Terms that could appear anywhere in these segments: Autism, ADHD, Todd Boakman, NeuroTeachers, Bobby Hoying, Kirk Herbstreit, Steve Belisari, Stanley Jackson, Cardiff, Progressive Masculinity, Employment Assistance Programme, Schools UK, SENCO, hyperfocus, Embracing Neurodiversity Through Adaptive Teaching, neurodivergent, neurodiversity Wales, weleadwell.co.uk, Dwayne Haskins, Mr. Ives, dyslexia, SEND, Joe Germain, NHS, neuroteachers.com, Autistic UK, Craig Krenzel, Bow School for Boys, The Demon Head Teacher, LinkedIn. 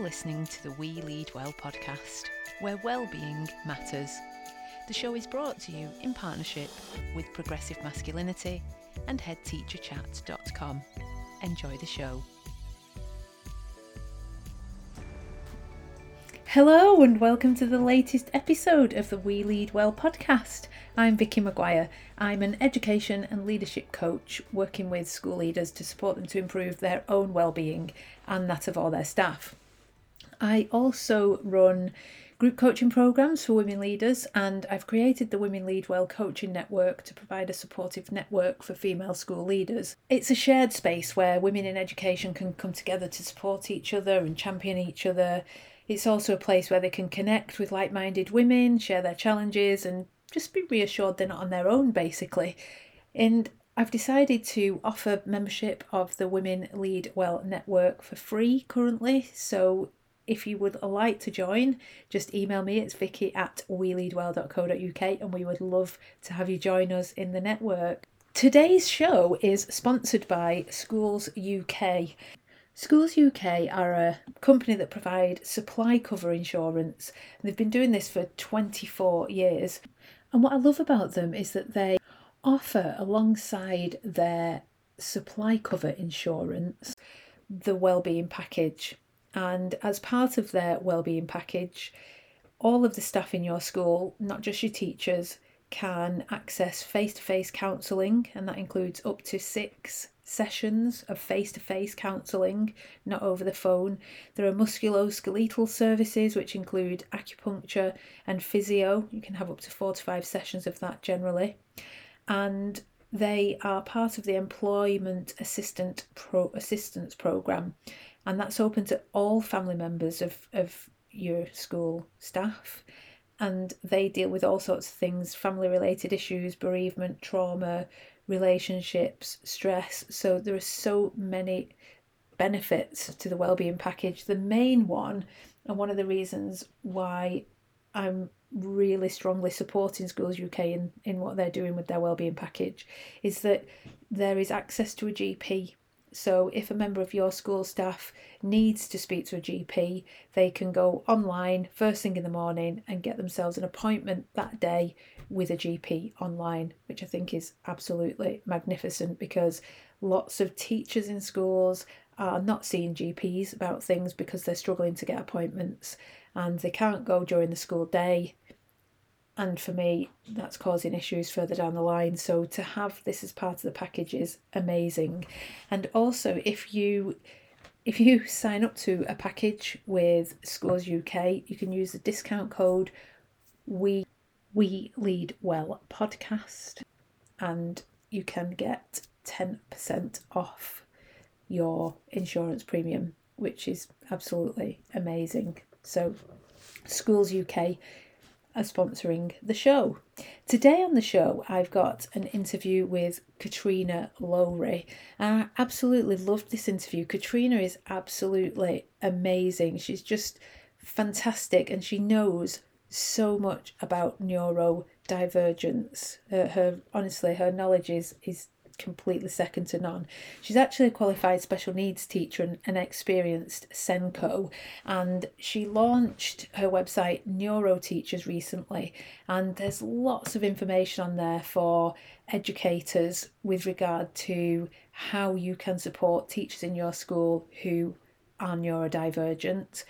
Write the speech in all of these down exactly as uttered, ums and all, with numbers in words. listening to the We Lead Well podcast, where well-being matters. The show is brought to you in partnership with Progressive Masculinity and head teacher chat dot com. Enjoy the show. Hello and welcome to the latest episode of the We Lead Well podcast. I'm Vicki Maguire. I'm an education and leadership coach working with school leaders to support them to improve their own well-being and that of all their staff. I also run group coaching programmes for women leaders, and I've created the Women Lead Well Coaching Network to provide a supportive network for female school leaders. It's a shared space where women in education can come together to support each other and champion each other. It's also a place where they can connect with like-minded women, share their challenges and just be reassured they're not on their own, basically. And I've decided to offer membership of the Women Lead Well Network for free currently. So if you would like to join, just email me. It's Vicky at we lead well dot co dot u k and we would love to have you join us in the network. Today's show is sponsored by Schools U K. Schools U K are a company that provide supply cover insurance, and they've been doing this for twenty-four years. And what I love about them is that they offer, alongside their supply cover insurance, the wellbeing package. And as part of their wellbeing package, all of the staff in your school, not just your teachers, can access face-to-face counselling, and that includes up to six sessions of face-to-face counselling, not over the phone. There are musculoskeletal services, which include acupuncture and physio. You can have up to four to five sessions of that generally. And they are part of the Employment Assistance Programme, and that's open to all family members of, of your school staff. And they deal with all sorts of things, family-related issues, bereavement, trauma, relationships, stress. So there are so many benefits to the wellbeing package. The main one, and one of the reasons why I'm really strongly supporting Schools U K in, in what they're doing with their wellbeing package, is that there is access to a G P. So if a member of your school staff needs to speak to a G P, they can go online first thing in the morning and get themselves an appointment that day with a G P online, which I think is absolutely magnificent, because lots of teachers in schools are not seeing G Ps about things because they're struggling to get appointments and they can't go during the school day. And for me, that's causing issues further down the line. So to have this as part of the package is amazing. And also, if you if you sign up to a package with Schools U K, you can use the discount code We We Lead Well Podcast, and you can get ten percent off your insurance premium, which is absolutely amazing. So Schools U K are sponsoring the show. Today on the show, I've got an interview with Catrina Lowri, and I absolutely loved this interview. Catrina is absolutely amazing. She's just fantastic, and she knows so much about neurodivergence. Uh, her honestly, her knowledge is is completely second to none. She's actually a qualified special needs teacher and an experienced SENCO, and she launched her website NeuroTeachers recently, and there's lots of information on there for educators with regard to how you can support teachers in your school who are neurodivergent.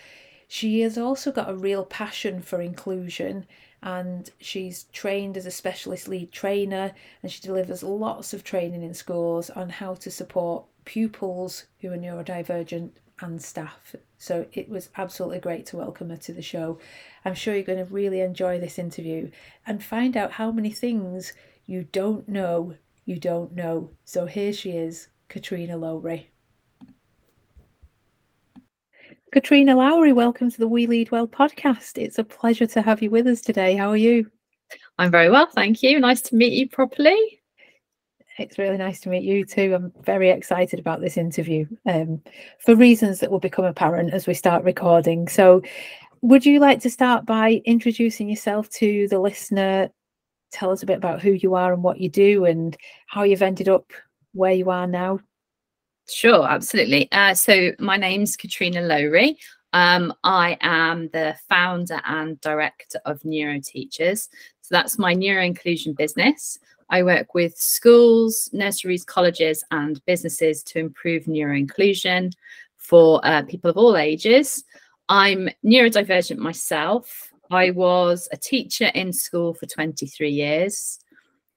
She has also got a real passion for inclusion, and she's trained as a specialist lead trainer, and she delivers lots of training in schools on how to support pupils who are neurodivergent and staff. So it was absolutely great to welcome her to the show. I'm sure you're going to really enjoy this interview and find out how many things you don't know you don't know. So here she is, Catrina Lowri. Catrina Lowri, welcome to the We Lead Well podcast. It's a pleasure to have you with us today. How are you? I'm very well, thank you. Nice to meet you properly. It's really nice to meet you too. I'm very excited about this interview um, for reasons that will become apparent as we start recording. So would you like to start by introducing yourself to the listener? Tell us a bit about who you are and what you do and how you've ended up where you are now. Sure, absolutely. Uh, so my name's Catrina Lowri. Um, I am the founder and director of NeuroTeachers. So that's my neuro inclusion business. I work with schools, nurseries, colleges and businesses to improve neuro inclusion for uh, people of all ages. I'm neurodivergent myself. I was a teacher in school for twenty-three years.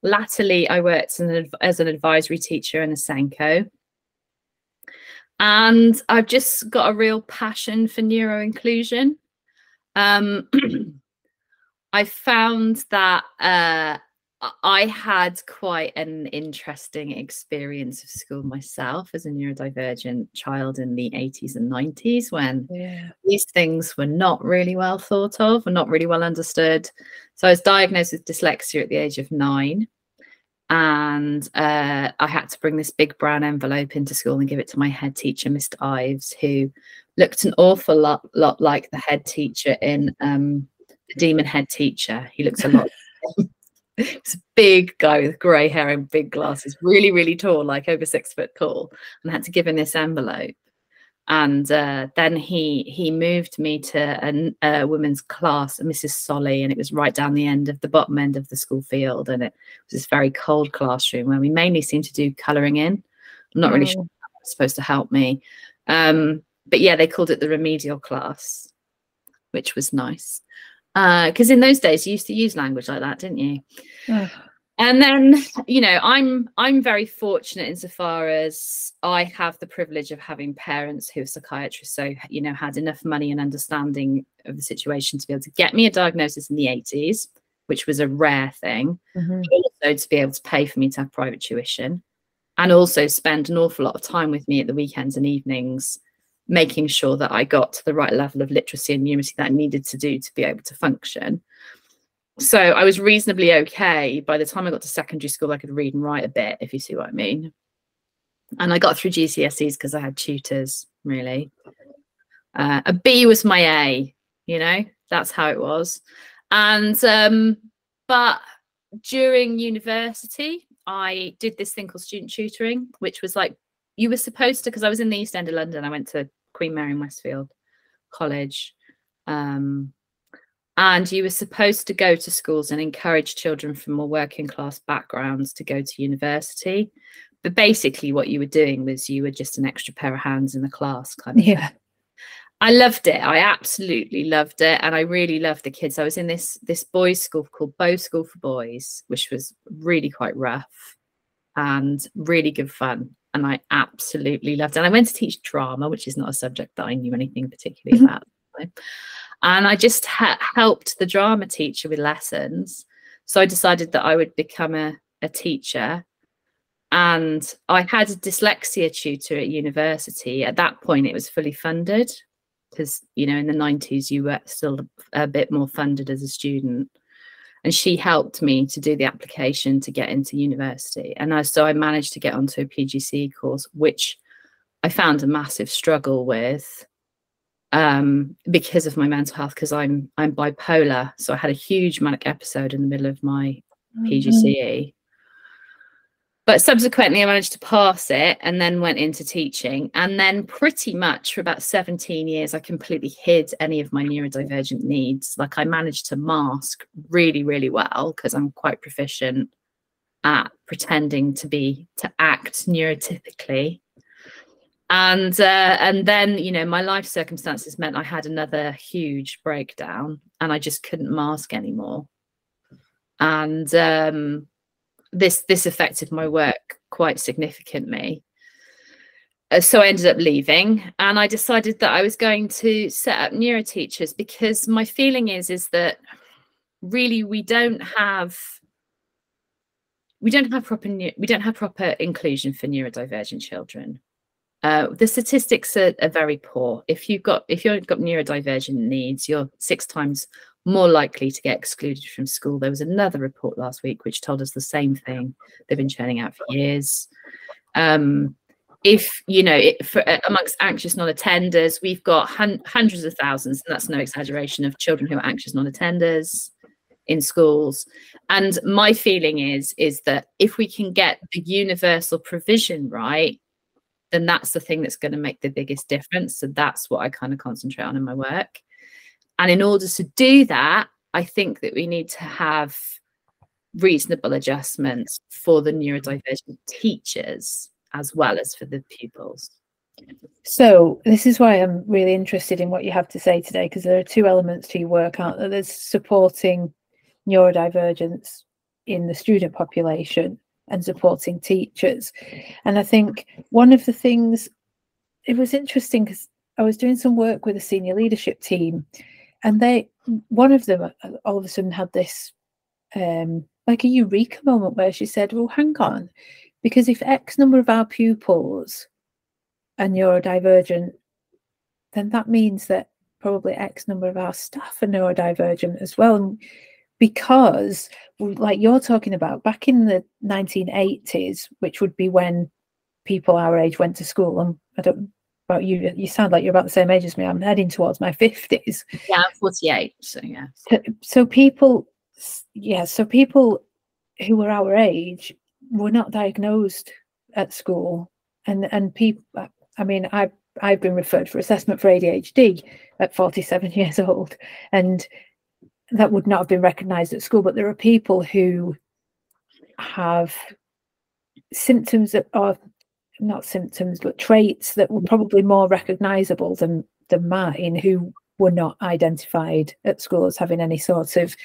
Latterly, I worked as an advisory teacher in a SENCO. And I've just got a real passion for neuro inclusion. Um, I found that uh, I had quite an interesting experience of school myself as a neurodivergent child in the eighties and nineties, when yeah. these things were not really well thought of and not really well understood. So I was diagnosed with dyslexia at the age of nine. And uh, I had to bring this big brown envelope into school and give it to my head teacher, Mister Ives, who looked an awful lot, lot like the head teacher in um, The Demon Head Teacher. He looked a lot. It's a big guy with grey hair and big glasses, really, really tall, like over six foot tall. And I had to give him this envelope. And uh, then he he moved me to an, a women's class, Missus Solly, and it was right down the end of the bottom end of the school field. And it was this very cold classroom where we mainly seemed to do colouring in. I'm not really mm. sure how that was supposed to help me. Um, but yeah, they called it the remedial class, which was nice. Because uh, in those days, you used to use language like that, didn't you? Yeah. And then, you know, I'm I'm very fortunate insofar as I have the privilege of having parents who are psychiatrists, so, you know, had enough money and understanding of the situation to be able to get me a diagnosis in the eighties, which was a rare thing. Mm-hmm. Also to be able to pay for me to have private tuition and also spend an awful lot of time with me at the weekends and evenings, making sure that I got to the right level of literacy and numeracy that I needed to do to be able to function. So I was reasonably okay. By the time I got to secondary school, I could read and write a bit, if you see what I mean. And I got through G C S Es because I had tutors, really. Uh, a B was my A, you know, that's how it was. And um, but during university, I did this thing called student tutoring, which was like, you were supposed to, because I was in the East End of London, I went to Queen Mary and Westfield College. Um, And you were supposed to go to schools and encourage children from more working class backgrounds to go to university. But basically what you were doing was you were just an extra pair of hands in the class kind of yeah. thing. I loved it. I absolutely loved it. And I really loved the kids. I was in this this boys' school called Bow School for Boys, which was really quite rough and really good fun. And I absolutely loved it. And I went to teach drama, which is not a subject that I knew anything particularly mm-hmm. about. And I just ha- helped the drama teacher with lessons. So I decided that I would become a, a teacher. And I had a dyslexia tutor at university. At that point, it was fully funded because, you know, in the nineties, you were still a bit more funded as a student. And she helped me to do the application to get into university. And I, so I managed to get onto a P G C E course, which I found a massive struggle with. Um, because of my mental health, because I'm I'm bipolar, so I had a huge manic episode in the middle of my mm-hmm. P G C E. But subsequently, I managed to pass it, and then went into teaching. And then, pretty much for about seventeen years, I completely hid any of my neurodivergent needs. Like I managed to mask really, really well because I'm quite proficient at pretending to be to act neurotypically. And uh, and then, you know, my life circumstances meant I had another huge breakdown and I just couldn't mask anymore. And um, this this affected my work quite significantly. Uh, so I ended up leaving and I decided that I was going to set up NeuroTeachers because my feeling is, is that really we don't have... We don't have proper, we don't have proper inclusion for neurodivergent children. Uh, the statistics are, are very poor. If you've got if you've got neurodivergent needs, you're six times more likely to get excluded from school. There was another report last week which told us the same thing. They've been churning out for years. Um, if you know, it, for, uh, amongst anxious non-attenders, we've got hun- hundreds of thousands, and that's no exaggeration, of children who are anxious non-attenders in schools. And my feeling is is that if we can get the universal provision right, then that's the thing that's going to make the biggest difference. So that's what I kind of concentrate on in my work. And in order to do that, I think that we need to have reasonable adjustments for the neurodivergent teachers as well as for the pupils. So this is why I'm really interested in what you have to say today, because there are two elements to your work, aren't there? There's supporting neurodivergence in the student population and supporting teachers. And I think one of the things, it was interesting because I was doing some work with a senior leadership team, and they, one of them all of a sudden had this um like a eureka moment where she said, well, hang on, because if X number of our pupils are neurodivergent, then that means that probably X number of our staff are neurodivergent as well. And because, like you're talking about, back in the nineteen eighties, which would be when people our age went to school, and I don't about you, you sound like you're about the same age as me, I'm heading towards my fifties. Yeah, I'm forty-eight, so yeah. So, so people, yeah, so people who were our age were not diagnosed at school. And and people, I mean, I, I've been referred for assessment for A D H D at forty-seven years old, and that would not have been recognised at school. But there are people who have symptoms that are not symptoms, but traits that were probably more recognisable than, than mine, who were not identified at school as having any sort of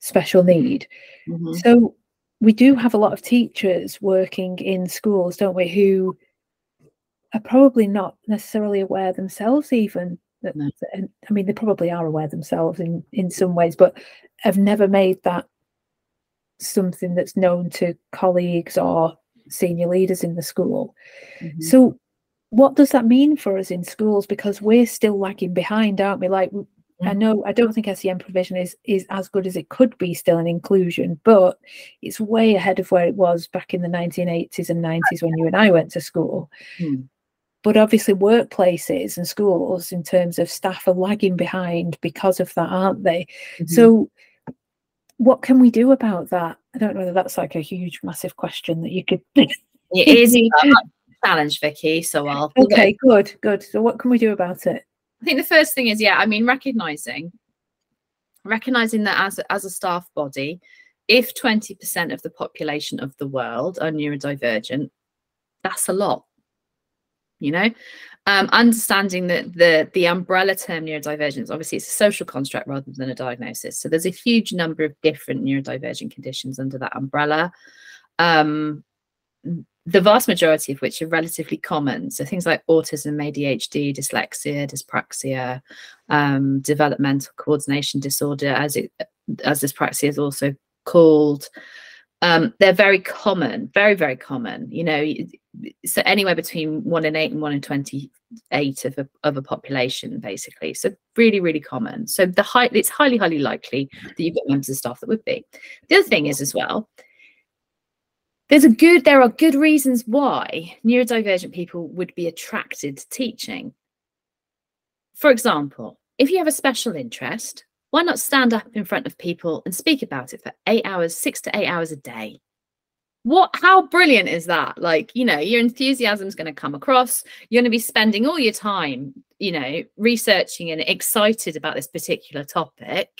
special need. Mm-hmm. So we do have a lot of teachers working in schools, don't we, who are probably not necessarily aware themselves even. That, no. that, I mean, they probably are aware themselves in, in some ways, but have never made that something that's known to colleagues or senior leaders in the school. Mm-hmm. So what does that mean for us in schools? Because we're still lagging behind, aren't we? Like, mm-hmm. I know, I don't think S E N provision is, is as good as it could be still in inclusion, but it's way ahead of where it was back in the nineteen eighties and nineties when you and I went to school. Mm-hmm. But obviously workplaces and schools in terms of staff are lagging behind because of that, aren't they? Mm-hmm. So what can we do about that? I don't know whether that's like a huge, massive question that you could... It is a challenge, Vicky, so I'll... Okay, it. good, good. So what can we do about it? I think the first thing is, yeah, I mean, recognising, recognising that as, as a staff body, if twenty percent of the population of the world are neurodivergent, that's a lot. You know, um, understanding that the the umbrella term neurodivergence, obviously it's a social construct rather than a diagnosis. So there's a huge number of different neurodivergent conditions under that umbrella, um, the vast majority of which are relatively common. So things like autism, A D H D, dyslexia, dyspraxia, um, developmental coordination disorder, as it as dyspraxia is also called. Um, they're very common, very, very common, you know, so anywhere between one in eight and one in twenty-eight of a, of a population, basically. So really, really common. So the high, it's highly, highly likely that you've got members of staff that would be. The other thing is as well, there's a good, there are good reasons why neurodivergent people would be attracted to teaching. For example, if you have a special interest, why not stand up in front of people and speak about it for eight hours, six to eight hours a day? What, how brilliant is that? Like, you know, your enthusiasm is going to come across. You're going to be spending all your time, you know, researching and excited about this particular topic.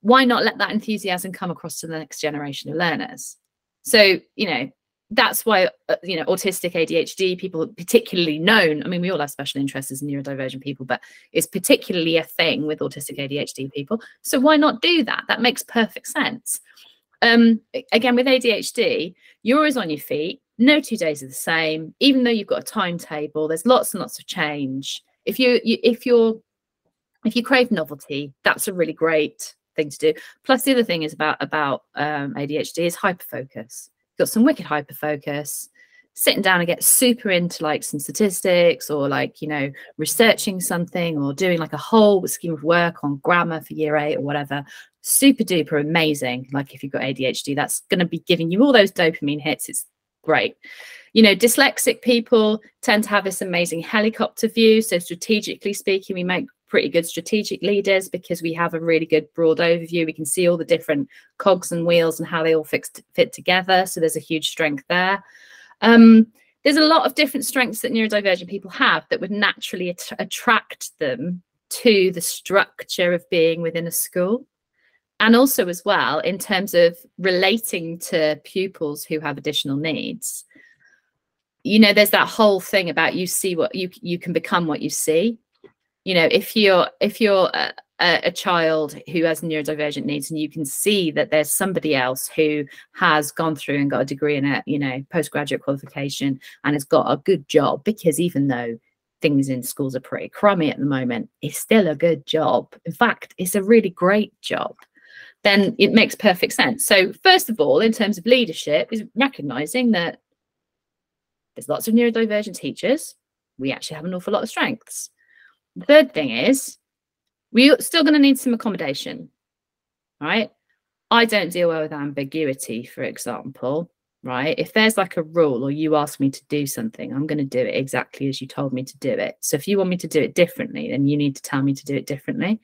Why not let that enthusiasm come across to the next generation of learners? So, you know, that's why, uh, you know, autistic, A D H D people particularly known. I mean, we all have special interests as neurodivergent people, but it's particularly a thing with autistic A D H D people. So why not do that? That makes perfect sense. Um, again, with A D H D, you're always on your feet. No two days are the same, even though you've got a timetable. There's lots and lots of change. If you, you if you're if you crave novelty, that's a really great thing to do. Plus, the other thing is about about um, A D H D is hyperfocus. Got some wicked hyper focus, sitting down and get super into like some statistics or like, you know, researching something or doing like a whole scheme of work on grammar for year eight or whatever. Super duper amazing. Like if you've got A D H D, that's going to be giving you all those dopamine hits. It's great. You know, dyslexic people tend to have this amazing helicopter view. So strategically speaking, we make pretty good strategic leaders because we have a really good broad overview. We can see all the different cogs and wheels and how they all fix, fit together. So there's a huge strength there. Um, there's a lot of different strengths that neurodivergent people have that would naturally at- attract them to the structure of being within a school. And also as well, in terms of relating to pupils who have additional needs, you know, there's that whole thing about you see what you, you can become what you see. You know, if you're, if you're a, a child who has neurodivergent needs and you can see that there's somebody else who has gone through and got a degree in a, you know, postgraduate qualification and has got a good job, because even though things in schools are pretty crummy at the moment, it's still a good job. In fact, it's a really great job. Then it makes perfect sense. So first of all, in terms of leadership, is recognizing that there's lots of neurodivergent teachers. We actually have an awful lot of strengths. The third thing is we're still going to need some accommodation, right? I don't deal well with ambiguity, for example, right? If there's like a rule or you ask me to do something, I'm going to do it exactly as you told me to do it. So if you want me to do it differently, then you need to tell me to do it differently.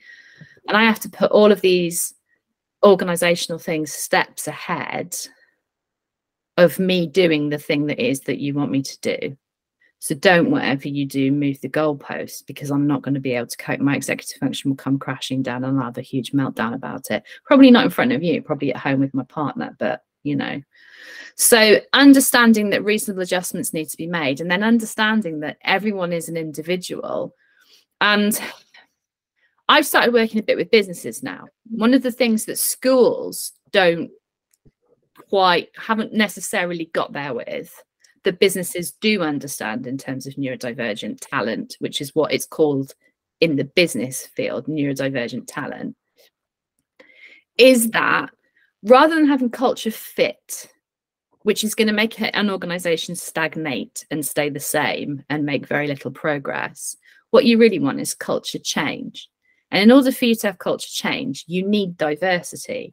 And I have to put all of these organizational things steps ahead of me doing the thing that is that you want me to do. So don't, whatever you do, move the goalpost, because I'm not going to be able to cope. My executive function will come crashing down and I'll have a huge meltdown about it. Probably not in front of you, probably at home with my partner, but you know. So understanding that reasonable adjustments need to be made, and then understanding that everyone is an individual. And I've started working a bit with businesses now. One of the things that schools don't quite, haven't necessarily got there with, that businesses do understand in terms of neurodivergent talent, which is what it's called in the business field, neurodivergent talent, is that rather than having culture fit, which is going to make an organisation stagnate and stay the same and make very little progress, what you really want is culture change. And in order for you to have culture change, you need diversity.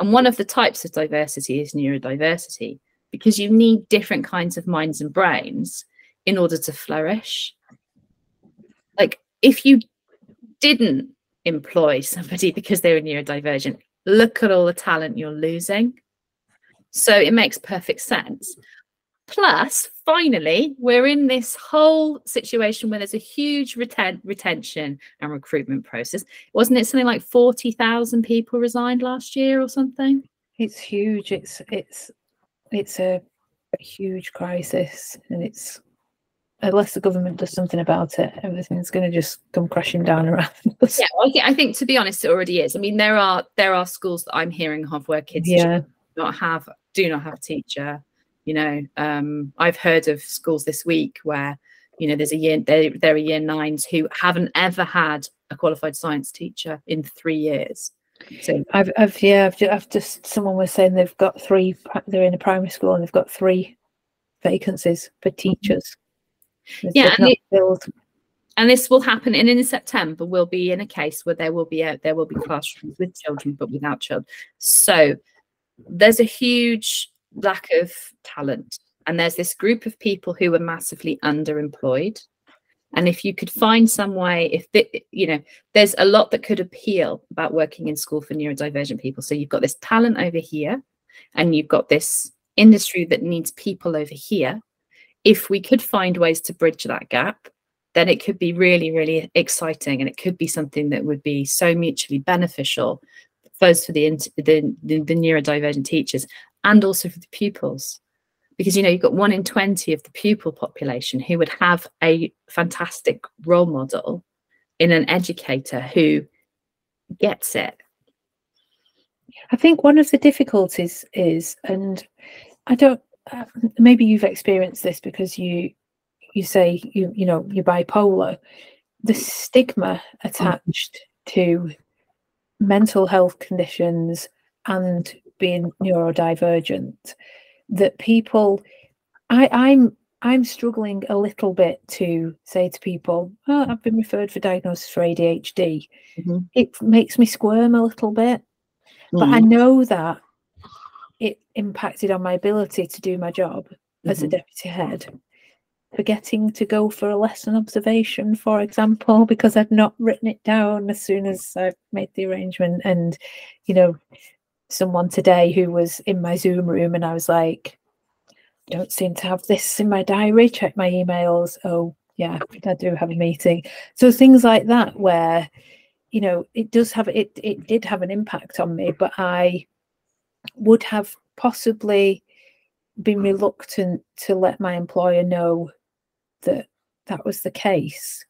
And one of the types of diversity is neurodiversity, because you need different kinds of minds and brains in order to flourish. Like if you didn't employ somebody because they were neurodivergent, look at all the talent you're losing. So it makes perfect sense. Plus, finally, we're in this whole situation where there's a huge reten- retention and recruitment process. Wasn't it something like forty thousand people resigned last year or something? It's huge. It's it's it's a, a huge crisis, and it's, unless the government does something about it, everything's going to just come crashing down around us. Yeah, I think, I think to be honest, it already is. I mean, there are there are schools that I'm hearing of where kids yeah. do not have do not have a teacher. You know, um, I've heard of schools this week where, you know, there's a year, there, there are year nines who haven't ever had a qualified science teacher in three years. So I've, I've yeah, I've just, I've just, someone was saying they've got three, they're in a primary school and they've got three vacancies for teachers. Yeah, and, it, and this will happen, and in September we'll be in a case where there will be a, there will be classrooms with children but without children. So there's a huge lack of talent, and there's this group of people who are massively underemployed. And if you could find some way, if the, you know, there's a lot that could appeal about working in school for neurodivergent people. So you've got this talent over here, and you've got this industry that needs people over here. If we could find ways to bridge that gap, then it could be really, really exciting, and it could be something that would be so mutually beneficial, both for the the, the, the neurodivergent teachers and also for the pupils, because, you know, you've got one in twenty of the pupil population who would have a fantastic role model in an educator who gets it. I think one of the difficulties is, and I don't, uh, maybe you've experienced this because you, you say, you, you know, you're bipolar, the stigma attached to mental health conditions and being neurodivergent, that people, I, I'm I'm struggling a little bit to say to people, oh, I've been referred for diagnosis for A D H D. Mm-hmm. It makes me squirm a little bit, mm-hmm. but I know that it impacted on my ability to do my job mm-hmm. as a deputy head, forgetting to go for a lesson observation, for example, because I'd not written it down as soon as I made the arrangement. And, you know, someone today who was in my Zoom room, and I was like, don't seem to have this in my diary, check my emails, oh yeah, I think I do have a meeting. So things like that where, you know, it does have, it it did have an impact on me, but I would have possibly been reluctant to let my employer know that that was the case.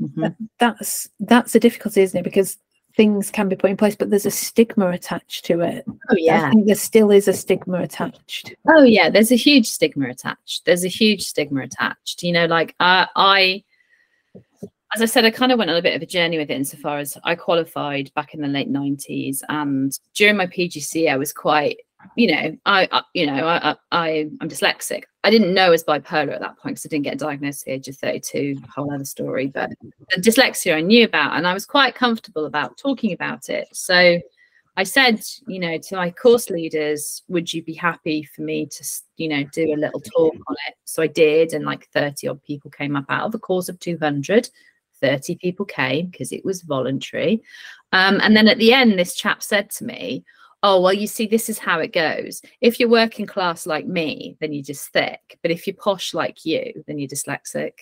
Mm-hmm. that, that's that's the difficulty, isn't it? Because things can be put in place, but there's a stigma attached to it. Oh yeah, I think there still is a stigma attached. Oh yeah, there's a huge stigma attached. There's a huge stigma attached. You know, like I, I as I said, I kind of went on a bit of a journey with it insofar as I qualified back in the late nineties, and during my P G C E, I was quite, you know, I, I you know, I, I, I I'm dyslexic. I didn't know I was bipolar at that point because I didn't get diagnosed at the age of thirty-two, a whole other story. But the dyslexia I knew about, and I was quite comfortable about talking about it. So I said, you know, to my course leaders, would you be happy for me to, you know, do a little talk on it? So I did, and like thirty odd people came up out of a course of two hundred. thirty people came because it was voluntary. Um, and then at the end, this chap said to me, oh, well, you see, this is how it goes. If you're working class like me, then you're just thick. But if you're posh like you, then you're dyslexic.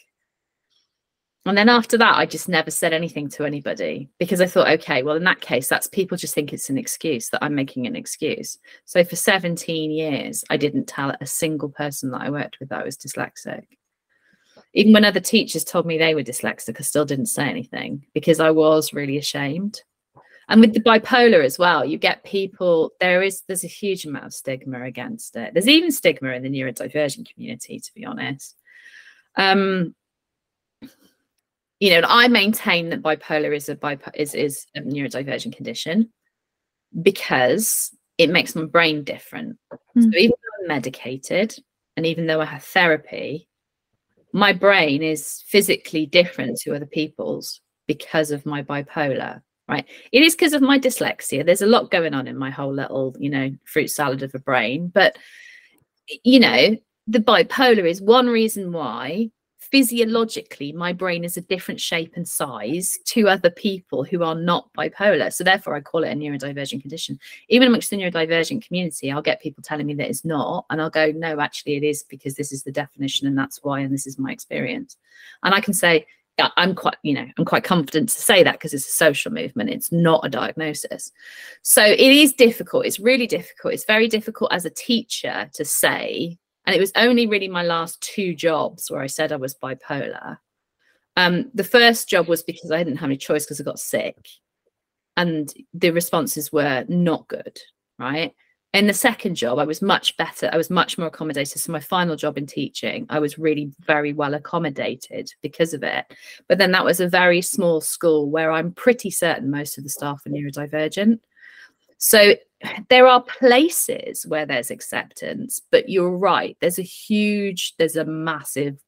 And then after that, I just never said anything to anybody because I thought, OK, well, in that case, that's people just think it's an excuse, that I'm making an excuse. So for seventeen years, I didn't tell a single person that I worked with that I was dyslexic. Even when other teachers told me they were dyslexic, I still didn't say anything because I was really ashamed. And with the bipolar as well, you get people, there is, there's a huge amount of stigma against it. There's even stigma in the neurodivergent community, to be honest. Um, you know, I maintain that bipolar is a, bipo- is, is a neurodivergent condition because it makes my brain different. Mm. So even though I'm medicated and even though I have therapy, my brain is physically different to other people's because of my bipolar. Right. It is because of my dyslexia. There's a lot going on in my whole little, you know, fruit salad of a brain. But, you know, the bipolar is one reason why physiologically my brain is a different shape and size to other people who are not bipolar. So therefore, I call it a neurodivergent condition. Even amongst the neurodivergent community, I'll get people telling me that it's not. And I'll go, no, actually, it is because this is the definition and that's why. And this is my experience. And I can say, I'm quite, you know, I'm quite confident to say that because it's a social movement. It's not a diagnosis. So it is difficult. It's really difficult. It's very difficult as a teacher to say, and it was only really my last two jobs where I said I was bipolar. Um, the first job was because I didn't have any choice because I got sick and the responses were not good, right? In the second job, I was much better. I was much more accommodated. So my final job in teaching, I was really very well accommodated because of it. But then that was a very small school where I'm pretty certain most of the staff are neurodivergent. So there are places where there's acceptance, but you're right. There's a huge, there's a massive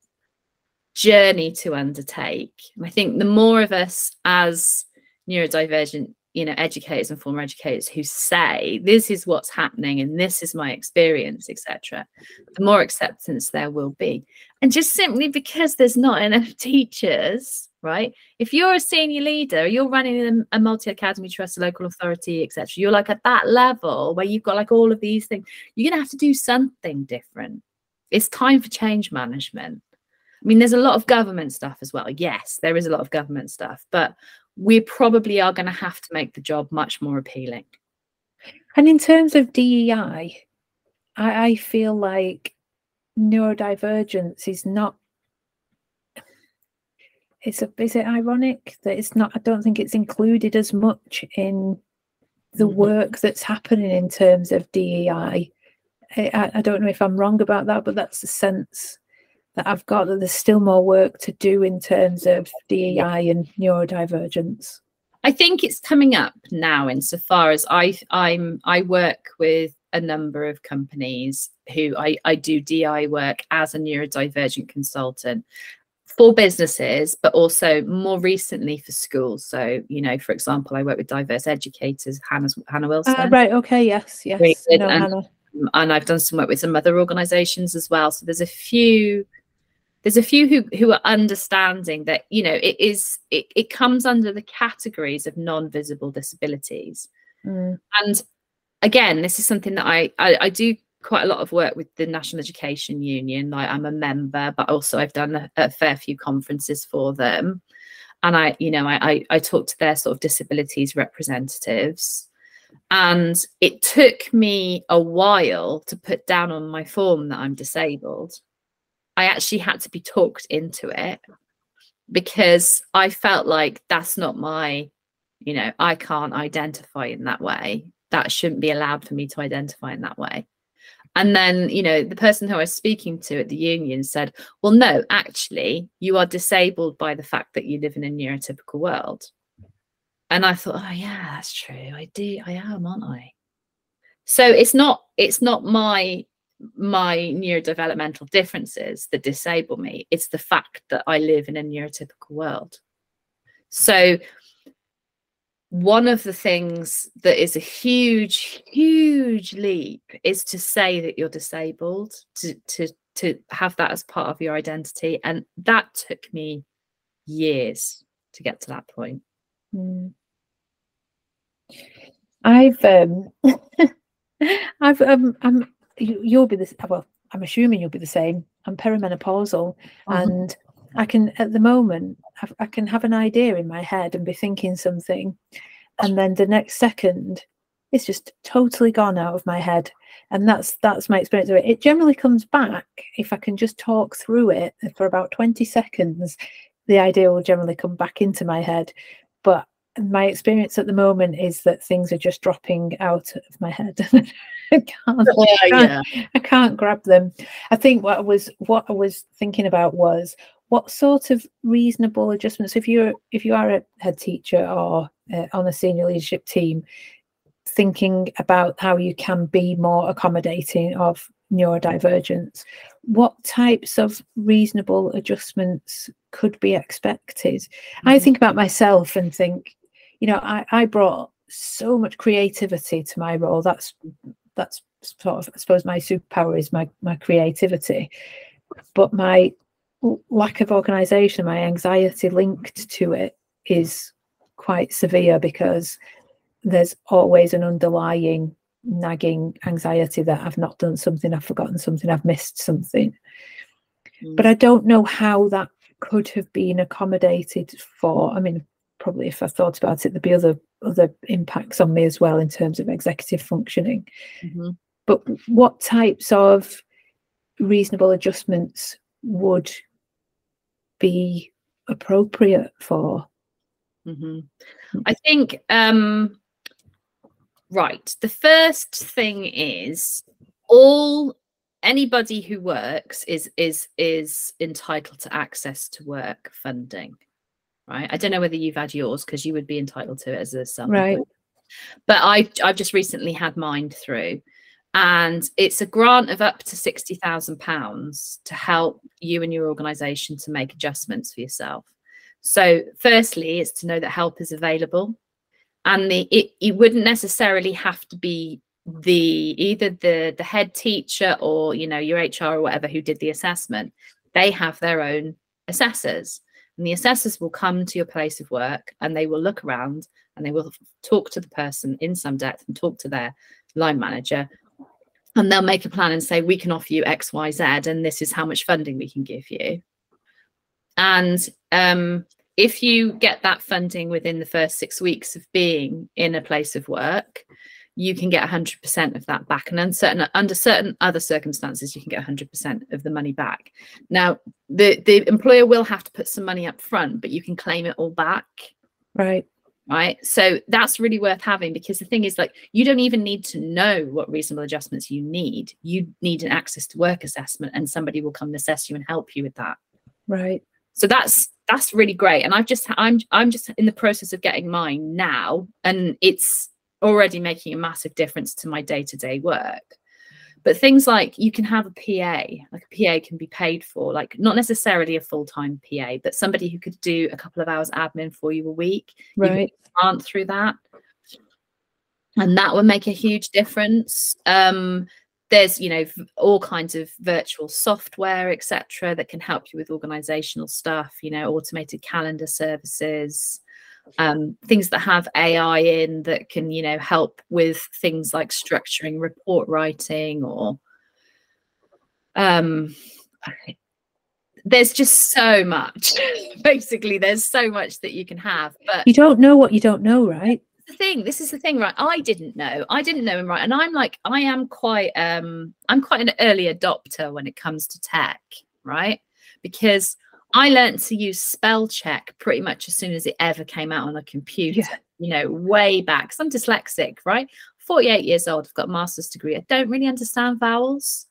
journey to undertake. I think the more of us as neurodivergent, you know, educators and former educators who say, this is what's happening and this is my experience, et cetera, the more acceptance there will be. And just simply because there's not enough teachers, right? If you're a senior leader, you're running a, a multi-academy trust, a local authority, et cetera, you're like at that level where you've got like all of these things, you're going to have to do something different. It's time for change management. I mean, there's a lot of government stuff as well. Yes, there is a lot of government stuff, but we probably are going to have to make the job much more appealing. And in terms of D E I, I, I feel like neurodivergence is not, it's a, is it ironic that it's not, I don't think it's included as much in the work that's happening in terms of D E I. I, I don't know if I'm wrong about that, but that's the sense that I've got, that there's still more work to do in terms of D E I and neurodivergence. I think it's coming up now insofar as I I'm I work with a number of companies who I, I do D E I work as a neurodivergent consultant for businesses, but also more recently for schools. So, you know, for example, I work with diverse educators, Hannah's, Hannah Wilson. Uh, right, okay, yes, yes. No, and, Hannah. And I've done some work with some other organisations as well. So there's a few There's a few who, who are understanding that, you know, it is it, it comes under the categories of non-visible disabilities. Mm. And again, this is something that I, I, I do quite a lot of work with the National Education Union. Like, I'm a member, but also I've done a, a fair few conferences for them. And I, you know, I, I, I talked to their sort of disabilities representatives. And it took me a while to put down on my form that I'm disabled. I actually had to be talked into it, because I felt like that's not my, you know, I can't identify in that way. That shouldn't be allowed for me to identify in that way. And then, you know, the person who I was speaking to at the union said, well, no, actually, you are disabled by the fact that you live in a neurotypical world. And I thought, oh, yeah, that's true. I do. I am, aren't I? So it's not it's not my my neurodevelopmental differences that disable me. It's the fact that I live in a neurotypical world. So one of the things that is a huge, huge leap is to say that you're disabled, to, to, to have that as part of your identity. And that took me years to get to that point. Mm. I've um I've um I'm you'll be this well I'm assuming you'll be the same. I'm perimenopausal, mm-hmm. and I can at the moment I've, I can have an idea in my head and be thinking something, and then the next second it's just totally gone out of my head. And that's that's my experience of it. It generally comes back if I can just talk through it for about twenty seconds. The idea will generally come back into my head. But my experience at the moment is that things are just dropping out of my head. I, can't, yeah, I, can't, yeah. I can't grab them. I think what I was what I was thinking about was what sort of reasonable adjustments, if you're if you are a head teacher or uh, on a senior leadership team, thinking about how you can be more accommodating of neurodivergence, what types of reasonable adjustments could be expected? Mm-hmm. I think about myself and think, you know, I, I brought so much creativity to my role. That's that's sort of, I suppose, my superpower is my my creativity, but my lack of organisation, my anxiety linked to it is quite severe, because there's always an underlying nagging anxiety that I've not done something, I've forgotten something, I've missed something. Mm. But I don't know how that could have been accommodated for. I mean, probably if I thought about it, there'd be other other impacts on me as well in terms of executive functioning. Mm-hmm. But what types of reasonable adjustments would be appropriate for? Mm-hmm. I think um right. The first thing is all anybody who works is is is entitled to access to work funding. Right. I don't know whether you've had yours, because you would be entitled to it as a sum. Right. But I I've just recently had mine through, and it's a grant of up to sixty thousand pounds to help you and your organisation to make adjustments for yourself. So firstly, it's to know that help is available. And the, it, it wouldn't necessarily have to be the either the, the head teacher or, you know, your H R or whatever who did the assessment. They have their own assessors, and the assessors will come to your place of work and they will look around and they will talk to the person in some depth and talk to their line manager. And they'll make a plan and say, we can offer you X, Y, Z, and this is how much funding we can give you. And um if you get that funding within the first six weeks of being in a place of work, you can get one hundred percent of that back. And uncertain, under certain other circumstances, you can get one hundred percent of the money back. Now, the, the employer will have to put some money up front, but you can claim it all back. Right. Right. So that's really worth having, because the thing is, like, you don't even need to know what reasonable adjustments you need. You need an access to work assessment, and somebody will come and assess you and help you with that. Right. So that's that's really great. And I've just I'm I'm just in the process of getting mine now, and it's already making a massive difference to my day-to-day work. But things like, you can have a P A, like a P A can be paid for, like not necessarily a full-time P A, but somebody who could do a couple of hours admin for you a week. Right. You can grant through that. And that would make a huge difference. Um There's, you know, all kinds of virtual software, et cetera, that can help you with organizational stuff, you know, automated calendar services, um, things that have A I in that can, you know, help with things like structuring report writing or um there's just so much. Basically, there's so much that you can have, but you don't know what you don't know, right? The thing, this is the thing, right? I didn't know. I didn't know him, right? And I'm like, I am quite, um, I'm quite an early adopter when it comes to tech, right? Because I learned to use spell check pretty much as soon as it ever came out on a computer, yeah. you know, way back. Because I'm dyslexic, right? forty-eight years old, I've got a master's degree. I don't really understand vowels.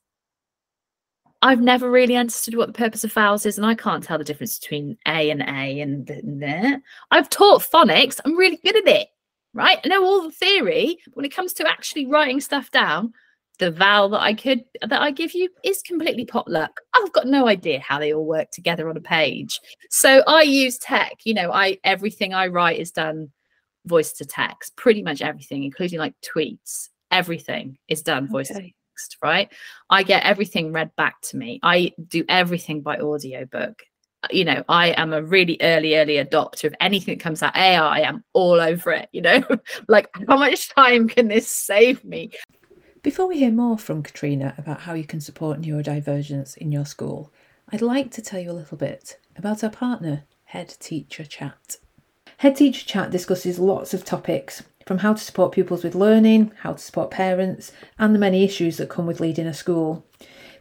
I've never really understood what the purpose of vowels is, and I can't tell the difference between A and A and there. I've taught phonics. I'm really good at it. Right? I know all the theory, but when it comes to actually writing stuff down, the vowel that I could, that I give you is completely potluck. I've got no idea how they all work together on a page. So I use tech, you know, I, everything I write is done voice to text, pretty much everything, including like tweets, everything is done voice okay. to text, right? I get everything read back to me. I do everything by audiobook. You know, I am a really early, early adopter of anything that comes out A I. I am all over it, you know, like how much time can this save me? Before we hear more from Catrina about how you can support neurodivergence in your school, I'd like to tell you a little bit about our partner, Head Teacher Chat. Head Teacher Chat discusses lots of topics, from how to support pupils with learning, how to support parents, and the many issues that come with leading a school.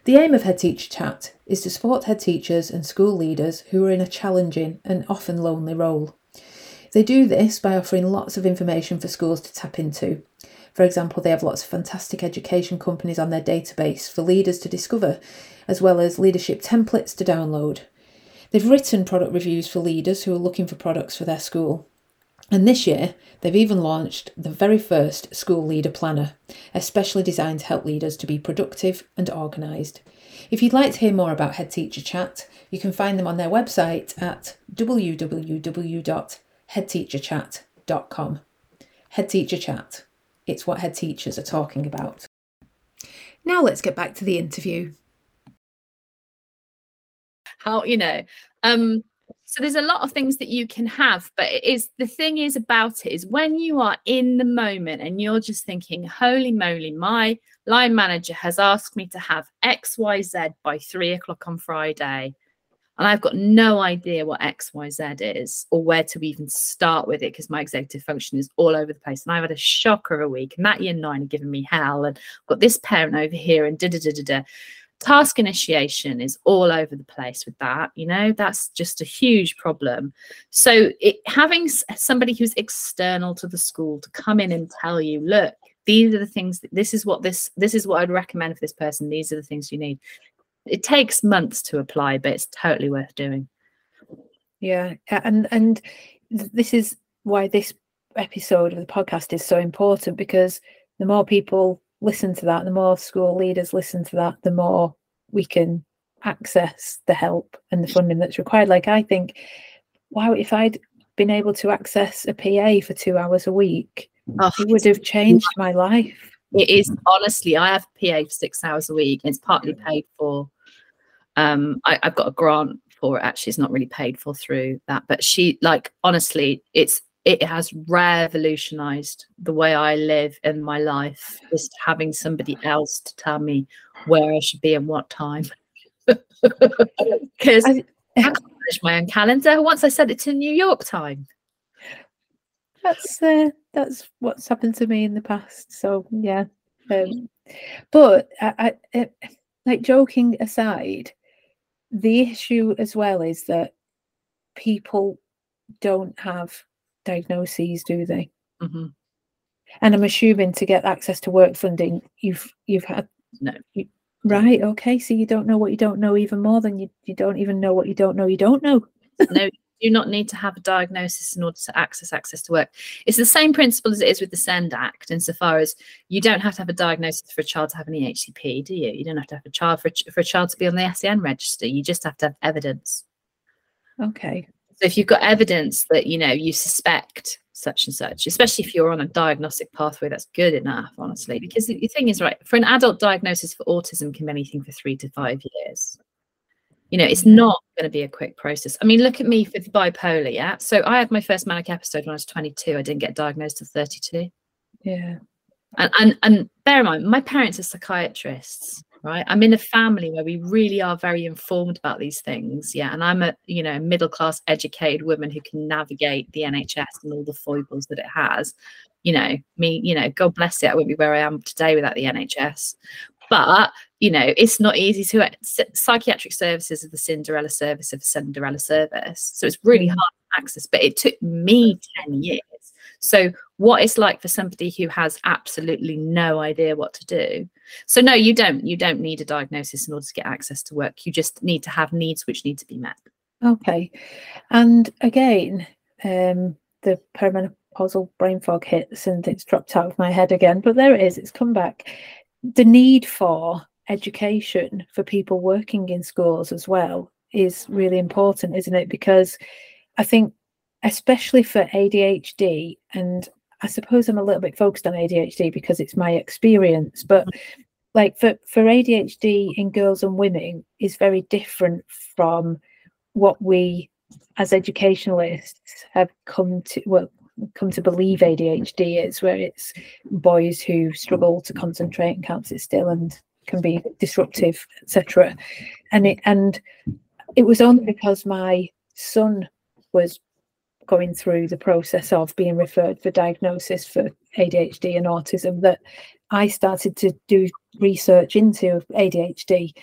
The aim of Head Teacher Chat is to support head teachers and school leaders who are in a challenging and often lonely role. They do this by offering lots of information for schools to tap into. For example, they have lots of fantastic education companies on their database for leaders to discover, as well as leadership templates to download. They've written product reviews for leaders who are looking for products for their school. And this year, they've even launched the very first School Leader Planner, especially designed to help leaders to be productive and organised. If you'd like to hear more about Head Teacher Chat, you can find them on their website at w w w dot head teacher chat dot com. Head Teacher Chat. It's what head teachers are talking about. Now let's get back to the interview. How, you know... um. So there's a lot of things that you can have, but it is, the thing is about it is when you are in the moment and you're just thinking, holy moly, my line manager has asked me to have X Y Z by three o'clock on Friday. And I've got no idea what X Y Z is or where to even start with it because my executive function is all over the place. And I've had a shocker a week and that year nine had given me hell and I've got this parent over here and da da da da da. Task initiation is all over the place with that, you know, that's just a huge problem. So it, having somebody who's external to the school to come in and tell you, look, these are the things, that, this is what this, this is what I'd recommend for this person. These are the things you need. It takes months to apply, but it's totally worth doing. Yeah. And, and this is why this episode of the podcast is so important, because the more people listen to that, the more school leaders listen to that, the more we can access the help and the funding that's required. Like I think, wow, if I'd been able to access a P A for two hours a week, oh, it would have changed my life. It is, honestly, I have a P A for six hours a week. It's partly paid for. Um, I, I've got a grant for it, actually. It's not really paid for through that, but she, like, honestly, it's, it has revolutionized the way I live and my life, just having somebody else to tell me where I should be and what time. Because I, I can't manage my own calendar. Once I said it to New York time. That's uh, that's what's happened to me in the past. So, yeah. Um, but I, I, like joking aside, the issue as well is that people don't have diagnoses, do they? Mm-hmm. And I'm assuming to get access to work funding, you've you've had no you, right? Okay, so you don't know what you don't know even more than you you don't even know what you don't know you don't know. No, you do not need to have a diagnosis in order to access access to work. It's the same principle as it is with the SEND Act, insofar as you don't have to have a diagnosis for a child to have an E H C P, do you? You don't have to have a child for a, for a child to be on the S E N register. You just have to have evidence. Okay. So if you've got evidence that, you know, you suspect such and such, especially if you're on a diagnostic pathway, that's good enough, honestly, because the thing is, right, for an adult diagnosis for autism can be anything for three to five years. You know, it's not going to be a quick process. I mean, look at me with bipolar, yeah? So I had my first manic episode when I was twenty-two. I didn't get diagnosed till thirty-two. Yeah. And, and, and bear in mind, my parents are psychiatrists. right? I'm in a family where we really are very informed about these things. Yeah. And I'm a, you know, middle class educated woman who can navigate the N H S and all the foibles that it has. You know, me, you know, God bless it. I wouldn't be where I am today without the N H S. But, you know, it's not easy to psychiatric services are the Cinderella service of a Cinderella service. So it's really hard to access, but it took me ten years. So what it's like for somebody who has absolutely no idea what to do. So no, you don't, you don't need a diagnosis in order to get access to work. You just need to have needs which need to be met. Okay. And again, um, the perimenopausal brain fog hits and it's dropped out of my head again, but there it is, it's come back. The need for education for people working in schools as well is really important, isn't it? Because I think especially for A D H D, and I suppose I'm a little bit focused on A D H D because it's my experience, but like for, for A D H D in girls and women is very different from what we as educationalists have come to, well, come to believe A D H D is, where it's boys who struggle to concentrate and can't sit still and can be disruptive, et cetera. And it and it was only because my son was going through the process of being referred for diagnosis for A D H D and autism that I started to do research into A D H D.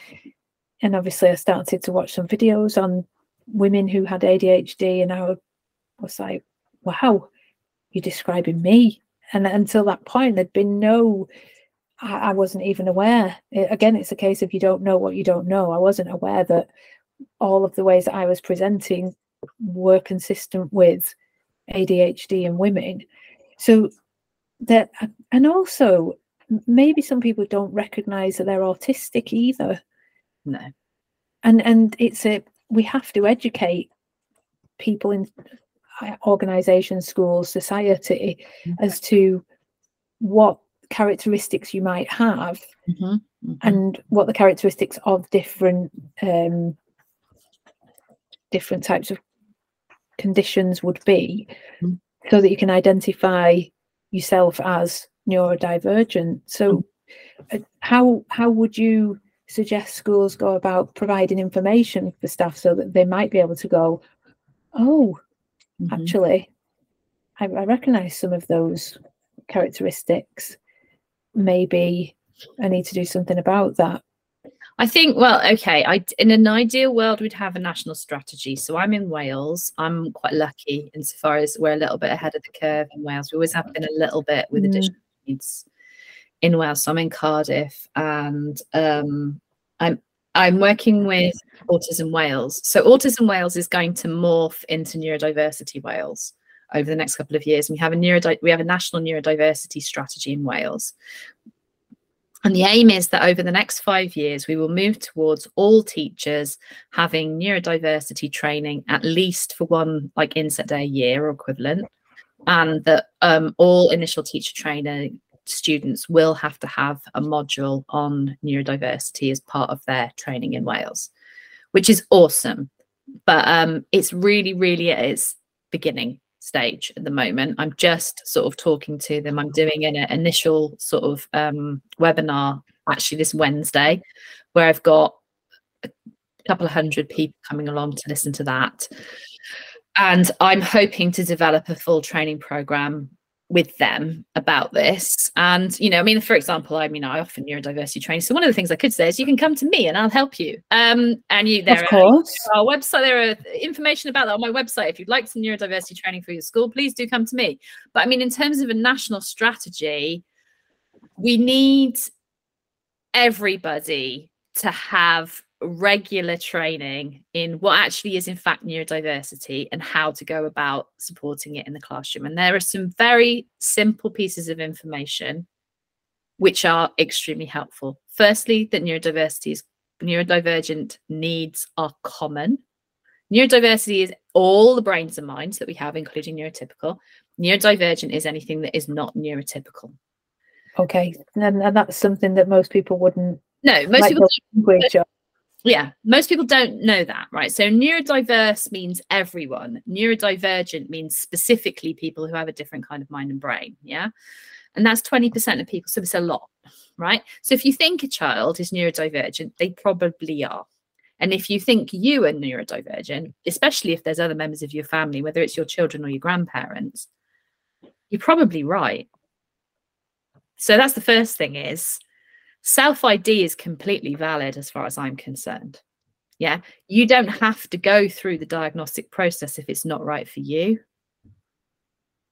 And obviously I started to watch some videos on women who had A D H D, and I was like, wow, you're describing me. And until that point, there'd been no, I, I wasn't even aware. It, again, it's a case of you don't know what you don't know. I wasn't aware that all of the ways that I was presenting were consistent with A D H D in women. So that, and also maybe some people don't recognize that they're autistic either. No. And, and it's a, we have to educate people in organisations, schools, society, mm-hmm. as to what characteristics you might have, mm-hmm. Mm-hmm. and what the characteristics of different um, different types of conditions would be, mm-hmm. so that you can identify yourself as neurodivergent. So mm-hmm. uh, how how would you suggest schools go about providing information for staff so that they might be able to go, oh, actually, I, I recognise some of those characteristics. Maybe I need to do something about that. I think, well, okay, I, in an ideal world, we'd have a national strategy. So I'm in Wales. I'm quite lucky insofar as we're a little bit ahead of the curve in Wales. We always have been a little bit with additional mm. needs in Wales. So I'm in Cardiff, and um, I'm I'm working with Autism Wales. So Autism Wales is going to morph into Neurodiversity Wales over the next couple of years. And we have a neurodi- we have a national neurodiversity strategy in Wales. And the aim is that over the next five years, we will move towards all teachers having neurodiversity training at least for one like inset day a year or equivalent. And that um, all initial teacher training students will have to have a module on neurodiversity as part of their training in Wales, which is awesome. But um, it's really, really at its beginning stage at the moment. I'm just sort of talking to them. I'm doing an initial sort of um, webinar actually this Wednesday, where I've got a couple of hundred people coming along to listen to that. And I'm hoping to develop a full training programme with them about this. And, you know, I mean, for example, I mean, I offer neurodiversity training. So one of the things I could say is you can come to me and I'll help you. Um, and you, there, of course. Are, there are our website, there are information about that on my website. If you'd like some neurodiversity training for your school, please do come to me. But I mean, in terms of a national strategy, we need everybody to have regular training in what actually is in fact neurodiversity and how to go about supporting it in the classroom. And there are some very simple pieces of information which are extremely helpful. Firstly, that neurodiversity neurodivergent needs are common. Neurodiversity is all the brains and minds that we have, including neurotypical. Neurodivergent is anything that is not neurotypical. Okay, and, and that's something that most people wouldn't. No, most like people don't. Yeah, most people don't know that, right? So neurodiverse means everyone. Neurodivergent means specifically people who have a different kind of mind and brain, yeah? And that's twenty percent of people, so it's a lot, right? So if you think a child is neurodivergent, they probably are. And if you think you are neurodivergent, especially if there's other members of your family, whether it's your children or your grandparents, you're probably right. So that's the first thing, is self-I D is completely valid as far as I'm concerned. Yeah, you don't have to go through the diagnostic process if it's not right for you.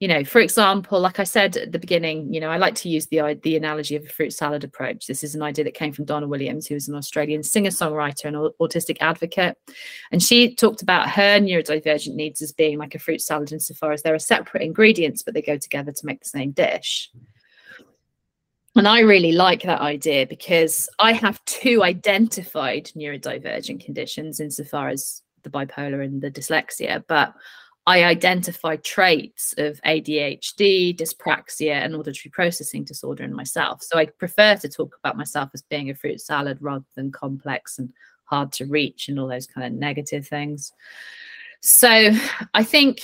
You know, for example, like I said at the beginning, you know, I like to use the the analogy of a fruit salad approach. This is an idea that came from Donna Williams, who is an Australian singer-songwriter and autistic advocate. And she talked about her neurodivergent needs as being like a fruit salad insofar as there are separate ingredients, but they go together to make the same dish. And I really like that idea, because I have two identified neurodivergent conditions insofar as the bipolar and the dyslexia, but I identify traits of A D H D, dyspraxia, and auditory processing disorder in myself. So I prefer to talk about myself as being a fruit salad rather than complex and hard to reach and all those kind of negative things. So I think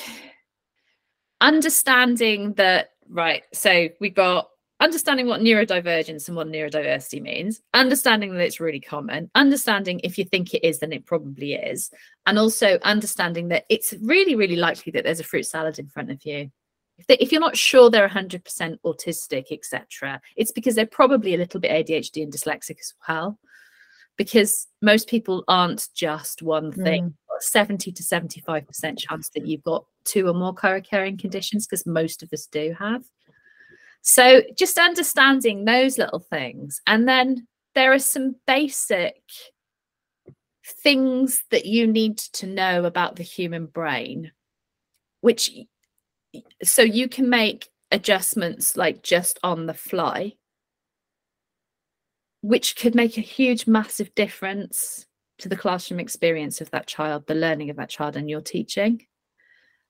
understanding that, right, so we've got understanding what neurodivergence and what neurodiversity means, understanding that it's really common, understanding if you think it is, then it probably is, and also understanding that it's really, really likely that there's a fruit salad in front of you. If, they, if you're not sure they're one hundred percent autistic, et cetera, it's because they're probably a little bit A D H D and dyslexic as well, because most people aren't just one thing. Mm. seventy to seventy-five percent chance that you've got two or more co-occurring conditions, because most of us do have. So just understanding those little things. And then there are some basic things that you need to know about the human brain, which, so you can make adjustments like just on the fly, which could make a huge, massive difference to the classroom experience of that child, the learning of that child, and your teaching.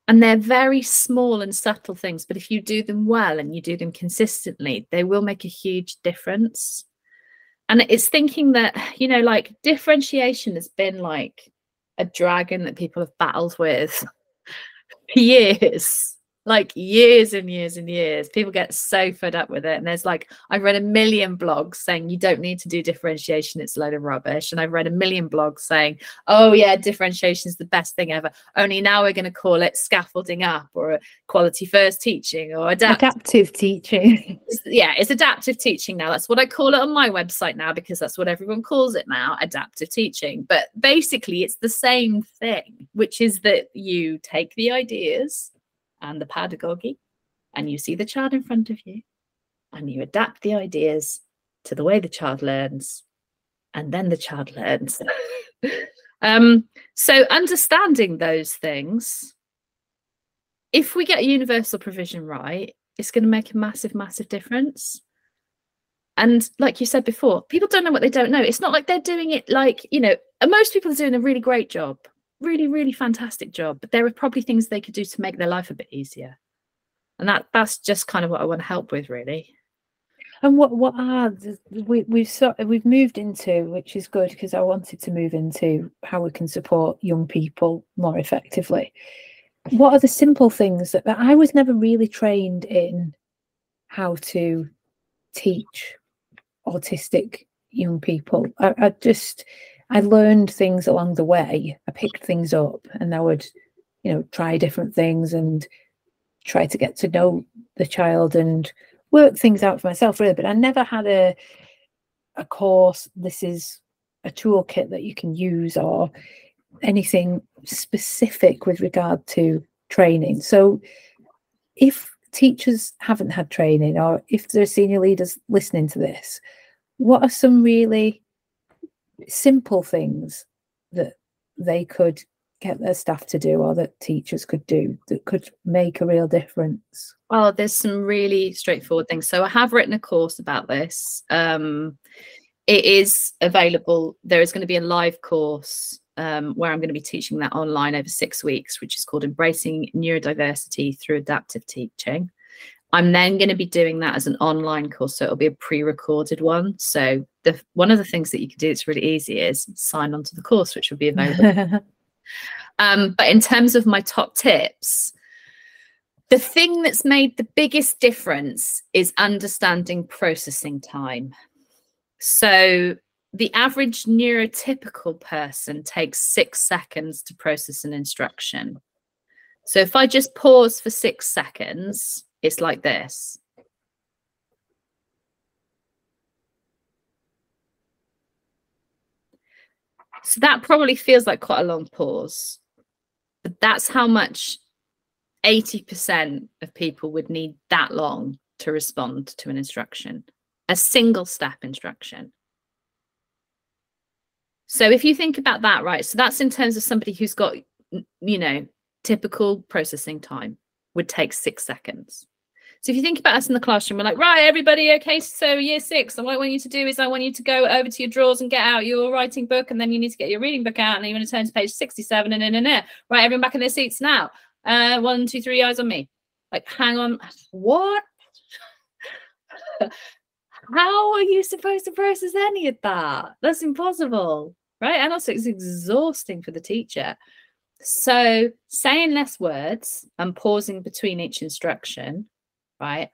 And they're very small and subtle things, but if you do them well and you do them consistently, they will make a huge difference. And it's thinking that, you know, like differentiation has been like a dragon that people have battled with for years, like years and years and years. People get so fed up with it. And there's like, I've read a million blogs saying you don't need to do differentiation, it's a load of rubbish. And I've read a million blogs saying, oh yeah, differentiation is the best thing ever. Only now we're going to call it scaffolding up, or quality first teaching, or adapt- adaptive teaching. Yeah, it's adaptive teaching now. That's what I call it on my website now, because that's what everyone calls it now, adaptive teaching. But basically it's the same thing, which is that you take the ideas and the pedagogy, and you see the child in front of you, and you adapt the ideas to the way the child learns, and then the child learns. um, so understanding those things, if we get universal provision right, it's going to make a massive, massive difference. And like you said before, people don't know what they don't know. It's not like they're doing it like, you know, and most people are doing a really great job. really really fantastic job, but there are probably things they could do to make their life a bit easier, and that that's just kind of what I want to help with, really. And what what are the, we, we've sort of we've moved into, which is good, because I wanted to move into how we can support young people more effectively. What are the simple things that, that I was never really trained in, how to teach autistic young people? I, I just I learned things along the way. I picked things up, and I would, you know, try different things and try to get to know the child and work things out for myself, really. But I never had a a course, this is a toolkit that you can use, or anything specific with regard to training. So if teachers haven't had training, or if there are senior leaders listening to this, what are some really simple things that they could get their staff to do, or that teachers could do, that could make a real difference? Well, there's some really straightforward things. So I have written a course about this. Um, it is available. There is going to be a live course um, where I'm going to be teaching that online over six weeks, which is called Embracing Neurodiversity Through Adaptive Teaching. I'm then going to be doing that as an online course, so it'll be a pre-recorded one. So the, one of the things that you can do that's really easy is sign on to the course, which will be available. um, but in terms of my top tips, the thing that's made the biggest difference is understanding processing time. So the average neurotypical person takes six seconds to process an instruction. So if I just pause for six seconds, it's like this. So that probably feels like quite a long pause, but that's how much eighty percent of people would need that long to respond to an instruction, a single step instruction. So if you think about that, right, so that's in terms of somebody who's got, you know, typical processing time would take six seconds. So if you think about us in the classroom, we're like, right, everybody, okay, so year six, and what I want you to do is I want you to go over to your drawers and get out your writing book, and then you need to get your reading book out, and then you want to turn to page sixty-seven, and in and there. Right, everyone back in their seats now. Uh, one, two, three, eyes on me. Like, hang on, what? How are you supposed to process any of that? That's impossible, right? And also it's exhausting for the teacher. So saying less words and pausing between each instruction, right,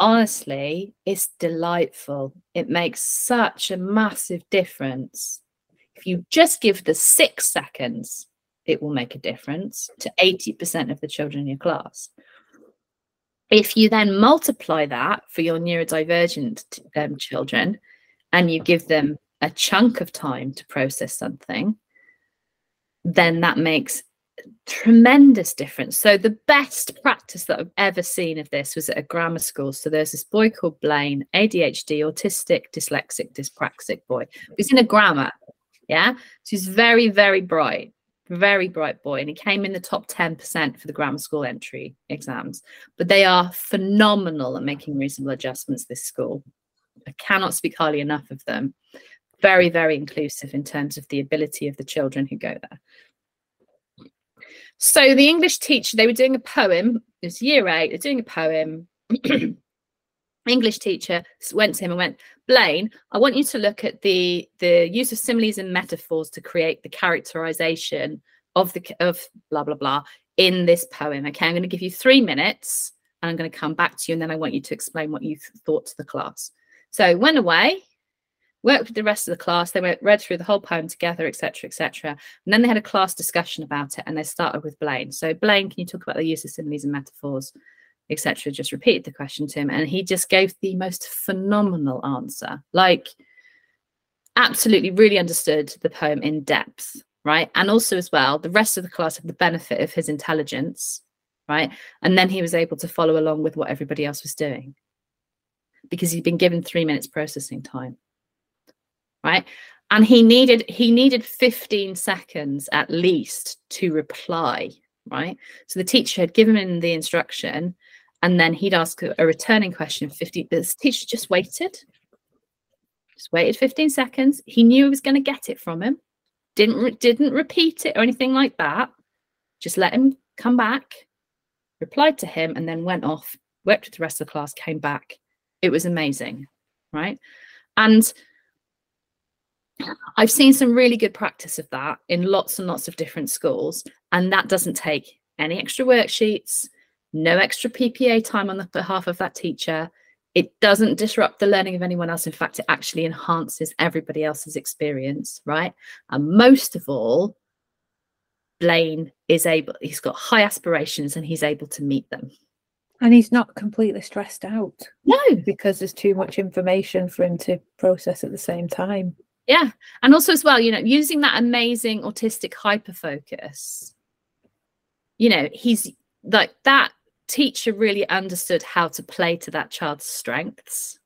honestly, it's delightful. It makes such a massive difference. If you just give the six seconds, it will make a difference to eighty percent of the children in your class. If you then multiply that for your neurodivergent um, children, and you give them a chunk of time to process something, then that makes tremendous difference. So the best practice that I've ever seen of this was at a grammar school. So there's this boy called Blaine, A D H D, autistic, dyslexic, dyspraxic boy. He's in a grammar, yeah? So he's very, very bright. Very bright boy, and he came in the top ten percent for the grammar school entry exams. But they are phenomenal at making reasonable adjustments, this school. I cannot speak highly enough of them. Very, very inclusive in terms of the ability of the children who go there. So the English teacher, they were doing a poem. It was year eight, they're doing a poem. English teacher went to him and went, Blaine, I want you to look at the the use of similes and metaphors to create the characterization of the of blah blah blah in this poem. Okay, I'm going to give you three minutes and I'm going to come back to you, and then I want you to explain what you thought to the class. So went away, worked with the rest of the class, they went read through the whole poem together, etc, etc, and then they had a class discussion about it, and they started with Blaine. So Blaine, can you talk about the use of similes and metaphors, et cetera, just repeated the question to him, and he just gave the most phenomenal answer. Like, absolutely really understood the poem in depth, right? And also as well, the rest of the class had the benefit of his intelligence, right? And then he was able to follow along with what everybody else was doing because he'd been given three minutes processing time, right? And he needed he needed fifteen seconds at least to reply, right? So the teacher had given him the instruction, and then he'd ask a returning question. fifty, the teacher just waited, just waited fifteen seconds. He knew he was going to get it from him. Didn't re- didn't repeat it or anything like that. Just let him come back, replied to him, and then went off, worked with the rest of the class, came back. It was amazing, right? And I've seen some really good practice of that in lots and lots of different schools, and that doesn't take any extra worksheets, no extra P P A time on the behalf of that teacher. It doesn't disrupt the learning of anyone else. In fact, it actually enhances everybody else's experience, right? And most of all, Blaine is able, he's got high aspirations and he's able to meet them. And he's not completely stressed out. No. Because there's too much information for him to process at the same time. Yeah. And also as well, you know, using that amazing autistic hyperfocus, you know, he's like, that teacher really understood how to play to that child's strengths,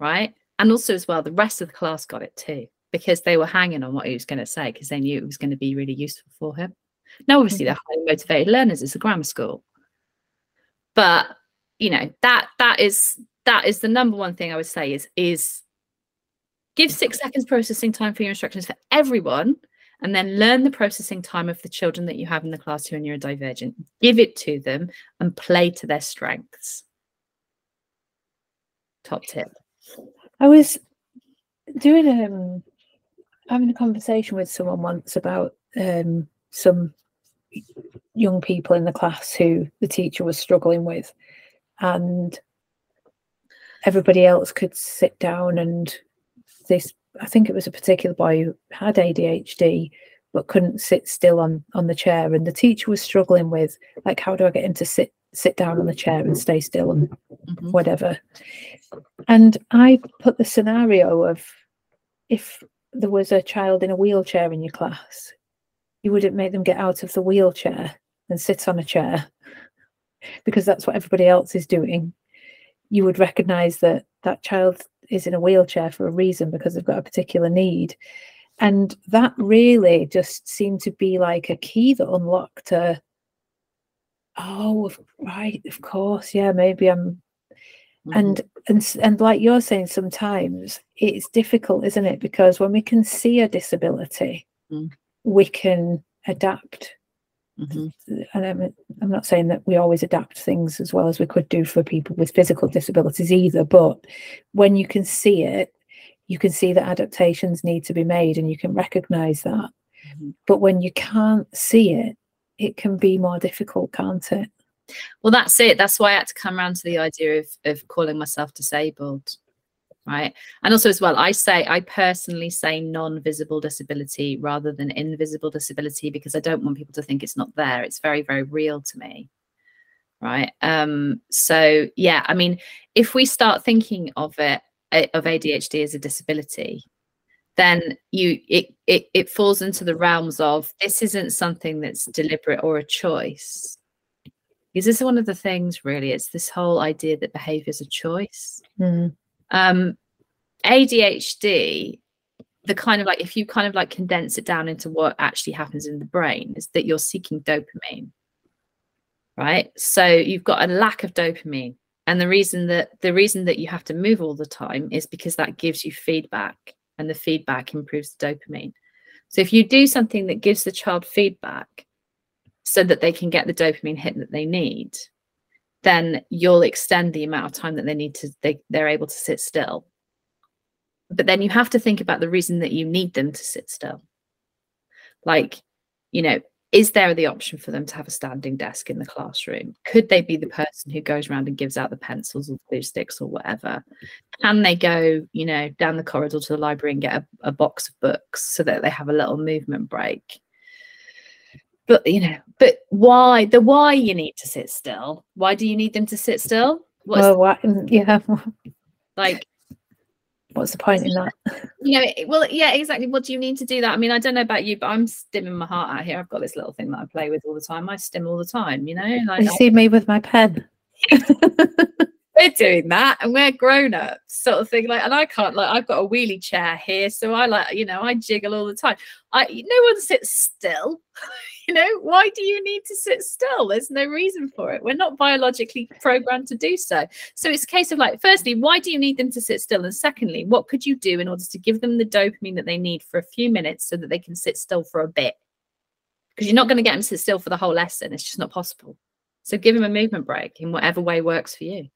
right? And also as well, the rest of the class got it too, because they were hanging on what he was going to say, because they knew it was going to be really useful for him. Now, obviously, they're highly motivated learners. It's a grammar school. But, you know, that that is that is the number one thing I would say is is. Give six seconds processing time for your instructions for everyone, and then learn the processing time of the children that you have in the class who are neurodivergent. Give it to them and play to their strengths. Top tip. I was doing um having a conversation with someone once about um some young people in the class who the teacher was struggling with, and everybody else could sit down, and this, I think it was a particular boy who had A D H D but couldn't sit still on on the chair, and the teacher was struggling with, like, how do I get him to sit sit down on the chair and stay still and mm-hmm. whatever. And I put the scenario of, if there was a child in a wheelchair in your class, you wouldn't make them get out of the wheelchair and sit on a chair, because that's what everybody else is doing. You would recognise that that child is in a wheelchair for a reason, because they've got a particular need. And that really just seemed to be like a key that unlocked a, oh, right, of course, yeah, maybe I'm, mm-hmm. and and and like you're saying, sometimes it's difficult, isn't it? Because when we can see a disability, mm-hmm. we can adapt. Mm-hmm. And I'm, I'm not saying that we always adapt things as well as we could do for people with physical disabilities either, but when you can see it, you can see that adaptations need to be made, and you can recognise that. Mm-hmm. But when you can't see it, it can be more difficult, can't it? Well, that's it. That's why I had to come around to the idea of, of calling myself disabled, right? And also as well, I say, I personally say non-visible disability rather than invisible disability, because I don't want people to think it's not there. It's very, very real to me, right? Um, so, yeah, I mean, if we start thinking of it, of A D H D as a disability, then you it, it it falls into the realms of, this isn't something that's deliberate or a choice. Because this is one of the things, really, it's this whole idea that behaviour is a choice. Mm. Um, A D H D, the kind of like, if you kind of like condense it down into what actually happens in the brain, is that you're seeking dopamine, right? So you've got a lack of dopamine. And the reason that the reason that you have to move all the time is because that gives you feedback, and the feedback improves the dopamine. So if you do something that gives the child feedback so that they can get the dopamine hit that they need, then you'll extend the amount of time that they need to, they, they're able to sit still. But then you have to think about the reason that you need them to sit still. Like, you know, is there the option for them to have a standing desk in the classroom? Could they be the person who goes around and gives out the pencils or glue sticks or whatever? Can they go, you know, down the corridor to the library and get a, a box of books so that they have a little movement break? But, you know, but why, the why you need to sit still? Why do you need them to sit still? What's well, why, yeah. Like, what's the point in that? You know, well, yeah, exactly. What do you need to do that? I mean, I don't know about you, but I'm stimming my heart out here. I've got this little thing that I play with all the time. I stim all the time, you know. Like, you see me with my pen. We're doing that, and we're grown up, sort of thing. Like, and I can't, like, I've got a wheelie chair here, so I like, you know, I jiggle all the time. I, no one sits still. You know, why do you need to sit still? There's no reason for it. We're not biologically programmed to do so. So it's a case of, like, firstly, why do you need them to sit still? And secondly, what could you do in order to give them the dopamine that they need for a few minutes so that they can sit still for a bit? Because you're not going to get them to sit still for the whole lesson. It's just not possible. So give them a movement break in whatever way works for you.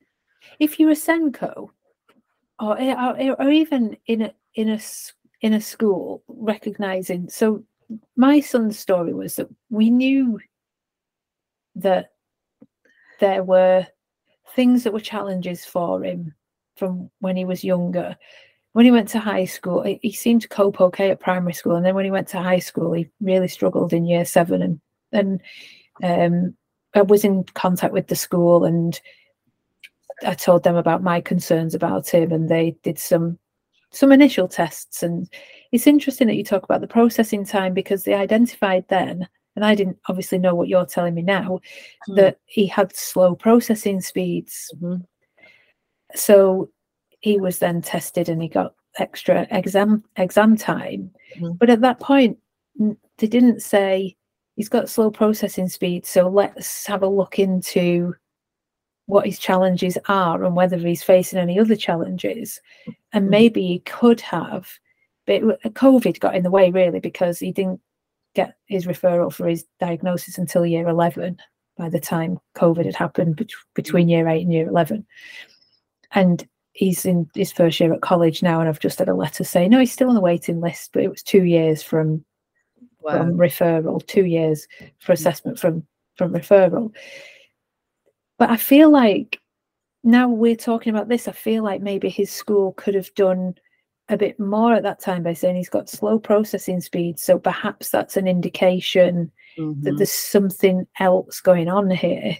If you're a SENCO, or, or, or even in a, in a, in a school, recognising, so my son's story was that we knew that there were things that were challenges for him from when he was younger. When he went to high school, he seemed to cope okay at primary school, and then when he went to high school, he really struggled in year seven, and and um, I was in contact with the school, and I told them about my concerns about him, and they did some some initial tests. And it's interesting that you talk about the processing time, because they identified then, and I didn't obviously know what you're telling me now, mm. that he had slow processing speeds. Mm-hmm. So he was then tested, and he got extra exam exam time. Mm-hmm. But at that point, they didn't say he's got slow processing speeds, so let's have a look into what his challenges are and whether he's facing any other challenges. And maybe he could have, but COVID got in the way, really, because he didn't get his referral for his diagnosis until year eleven, by the time COVID had happened, bet- between year eight and year eleven. And he's in his first year at college now, and I've just had a letter saying, no, he's still on the waiting list, but it was two years from, wow. from referral, two years for assessment from, from referral. But I feel like now we're talking about this, I feel like maybe his school could have done a bit more at that time by saying he's got slow processing speed, so perhaps that's an indication mm-hmm. that there's something else going on here.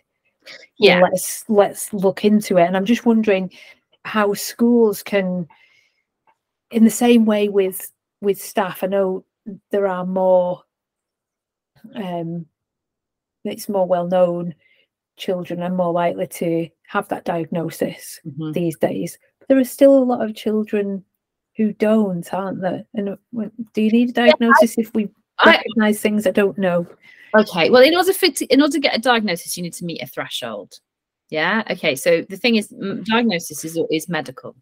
Yeah, let's let's look into it. And I'm just wondering how schools can, in the same way with with staff, I know there are more um it's more well known, children are more likely to have that diagnosis mm-hmm. these days, but there are still a lot of children who don't, aren't there? And do you need a diagnosis yeah, I, if we recognise things? I don't know. Okay, well, in order for to, in order to get a diagnosis, you need to meet a threshold. Yeah. Okay. So the thing is, diagnosis is is medical,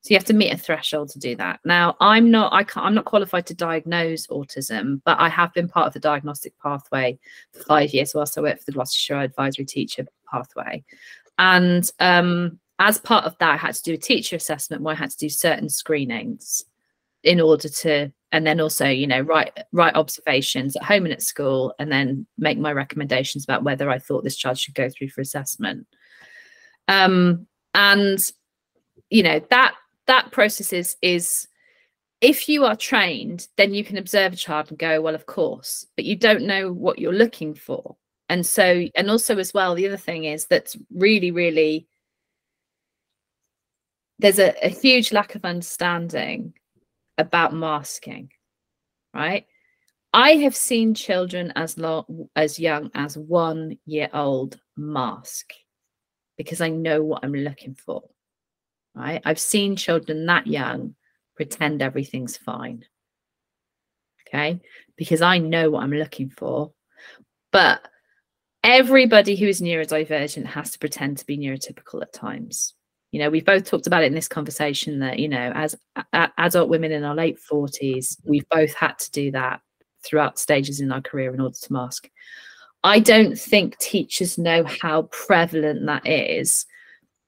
so you have to meet a threshold to do that. Now, I'm not, I can't, I'm not qualified to diagnose autism, but I have been part of the diagnostic pathway for five years whilst I worked for the Gloucestershire Advisory Teacher Pathway, and um. As part of that, I had to do a teacher assessment where I had to do certain screenings in order to, and then also, you know, write, write observations at home and at school, and then make my recommendations about whether I thought this child should go through for assessment. Um, and, you know, that, that process is, is, if you are trained, then you can observe a child and go, well, of course, but you don't know what you're looking for. And so, and also as well, the other thing is that's really, really, there's a, a huge lack of understanding about masking, right? I have seen children as long, as young as one year old mask because I know what I'm looking for, right? I've seen children that young pretend everything's fine, okay? Because I know what I'm looking for. But everybody who is neurodivergent has to pretend to be neurotypical at times. You know, we've both talked about it in this conversation that, you know, as a, adult women in our late forties, we've both had to do that throughout stages in our career in order to mask. I don't think teachers know how prevalent that is.